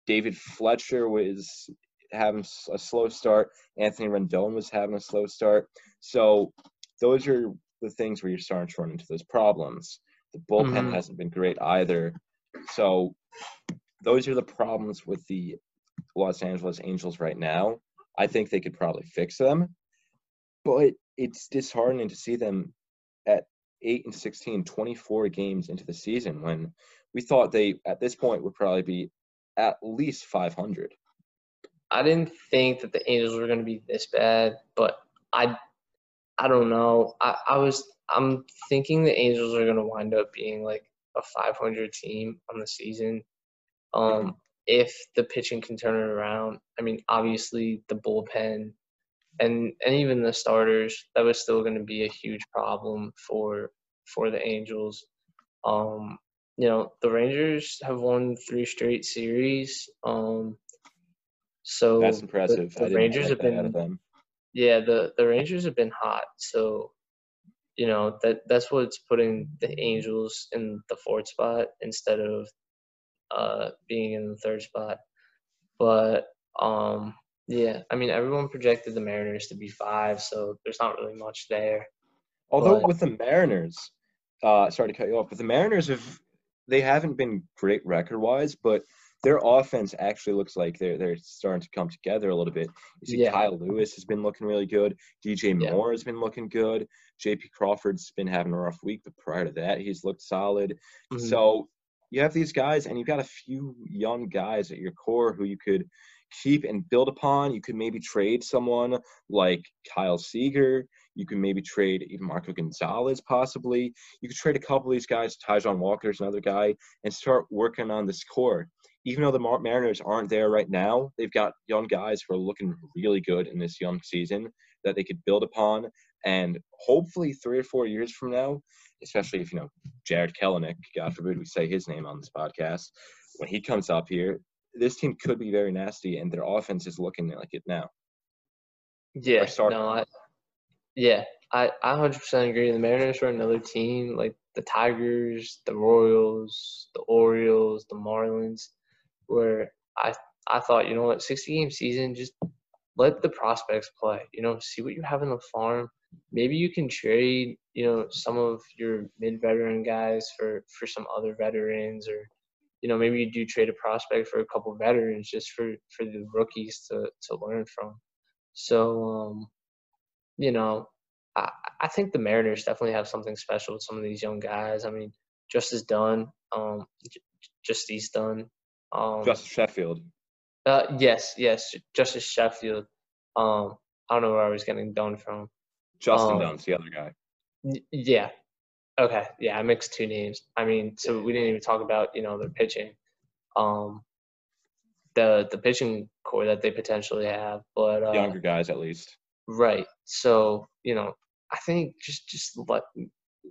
David Fletcher was having a slow start. Anthony Rendon was having a slow start. So those are the things where you're starting to run into those problems. The bullpen mm-hmm. hasn't been great either. So those are the problems with the Los Angeles Angels right now. I think they could probably fix them, but it's disheartening to see them at eight and sixteen, twenty-four games into the season, when we thought they, at this point, would probably be at least five hundred. I didn't think that the Angels were going to be this bad, but I I don't know. I, I was – I'm thinking the Angels are going to wind up being like a five hundred team on the season um, if the pitching can turn it around. I mean, obviously the bullpen and, and even the starters, that was still going to be a huge problem for for the Angels. Um, you know, the Rangers have won three straight series. Um, so that's impressive. The, the Rangers have been – yeah, the, the Rangers have been hot, so – you know, that that's what's putting the Angels in the fourth spot instead of uh, being in the third spot. But, um, yeah, I mean, everyone projected the Mariners to be five, so there's not really much there. Although but, with the Mariners, uh, sorry to cut you off, but the Mariners, have they haven't been great record-wise, but their offense actually looks like they're they're starting to come together a little bit. You see yeah. Kyle Lewis has been looking really good. D J Moore yeah. has been looking good. J P Crawford's been having a rough week, but prior to that, he's looked solid. Mm-hmm. So you have these guys, and you've got a few young guys at your core who you could keep and build upon. You could maybe trade someone like Kyle Seager. You can maybe trade even Marco Gonzalez, possibly. You could trade a couple of these guys. Taijuan Walker's another guy, and start working on this core. Even though the Mariners aren't there right now, they've got young guys who are looking really good in this young season that they could build upon. And hopefully three or four years from now, especially if, you know, Jared Kelenic, God forbid we say his name on this podcast, when he comes up here, this team could be very nasty, and their offense is looking like it now. Yeah, no, I, yeah, I, I one hundred percent agree. The Mariners are another team, like the Tigers, the Royals, the Orioles, the Marlins, where I I thought, you know what, sixty-game season, just let the prospects play. You know, see what you have in the farm. Maybe you can trade, you know, some of your mid-veteran guys for, for some other veterans, or you know, maybe you do trade a prospect for a couple veterans just for, for the rookies to, to learn from. So, um, you know, I, I think the Mariners definitely have something special with some of these young guys. I mean, Justice Dunn, um, J- Justice Dunn. Um, Justice Sheffield. Uh, yes, yes, Justice Sheffield. Um, I don't know where I was getting Dunn from. Justin um, Dunn's the other guy. N- yeah. Okay, yeah, I mixed two names. I mean, so we didn't even talk about, you know, their pitching, um, the the pitching core that they potentially have, but uh, younger guys at least. Right. So you know, I think just just let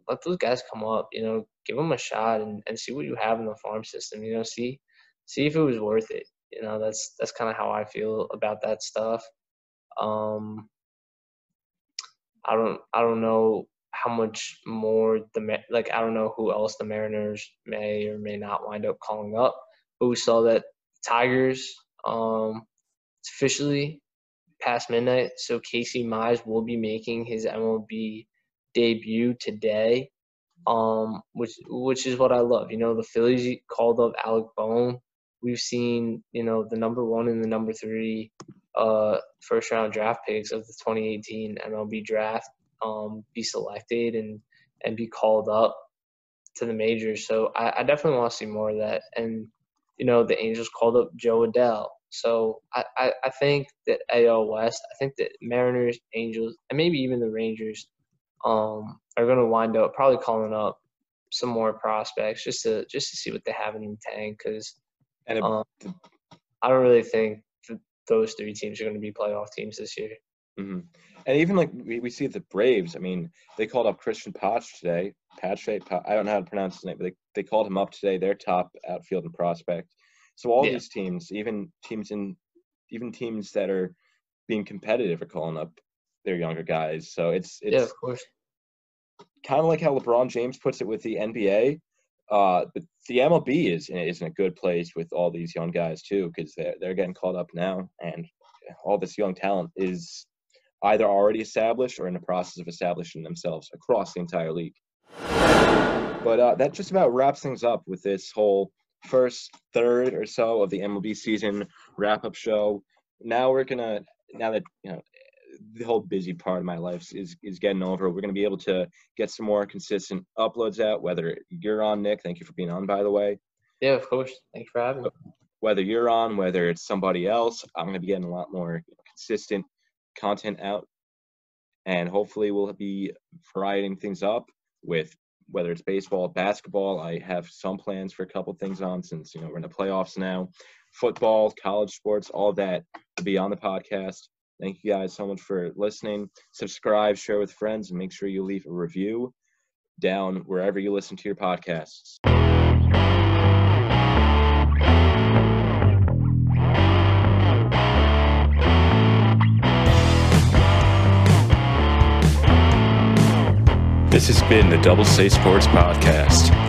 let those guys come up. You know, give them a shot and, and see what you have in the farm system. You know, see see if it was worth it. You know, that's that's kind of how I feel about that stuff. Um, I don't I don't know. How much more the like I don't know who else the Mariners may or may not wind up calling up, but we saw that Tigers um, it's officially past midnight, so Casey Mize will be making his M L B debut today, um, which which is what I love. You know, the Phillies called up Alec Bohm. We've seen, you know, the number one and the number three uh, first round draft picks of the twenty eighteen M L B draft. Um, be selected and, and be called up to the majors. So I, I definitely want to see more of that. And, you know, the Angels called up Joe Adele. So I, I, I think that A L West, I think that Mariners, Angels, and maybe even the Rangers um, are going to wind up probably calling up some more prospects just to just to see what they have in the tank because um, I don't really think that those three teams are going to be playoff teams this year. Mm-hmm. And even like we, we see the Braves. I mean, they called up Christian Yelich today. Yelich, I don't know how to pronounce his name, but they, they called him up today. Their top outfield and prospect. So all yeah. these teams, even teams in, even teams that are being competitive, are calling up their younger guys. So it's it's yeah, of course. Kind of like how LeBron James puts it with the N B A, uh, but the M L B is is in a good place with all these young guys too because they're they're getting called up now, and all this young talent is either already established or in the process of establishing themselves across the entire league. But uh, that just about wraps things up with this whole first third or so of the M L B season wrap-up show. Now we're going to, now that, you know, the whole busy part of my life is, is getting over, we're going to be able to get some more consistent uploads out, whether you're on, Nick. Thank you for being on, by the way. Yeah, of course. Thanks for having me. Whether you're on, whether it's somebody else, I'm going to be getting a lot more consistent content out, and hopefully we'll be variety things up with whether it's baseball, basketball. I have some plans for a couple things on since, you know, we're in the playoffs now, football, college sports, all that to be on the podcast. Thank you guys so much for listening. Subscribe, share with friends, and make sure you leave a review down wherever you listen to your podcasts. This has been the Double Say Sports Podcast.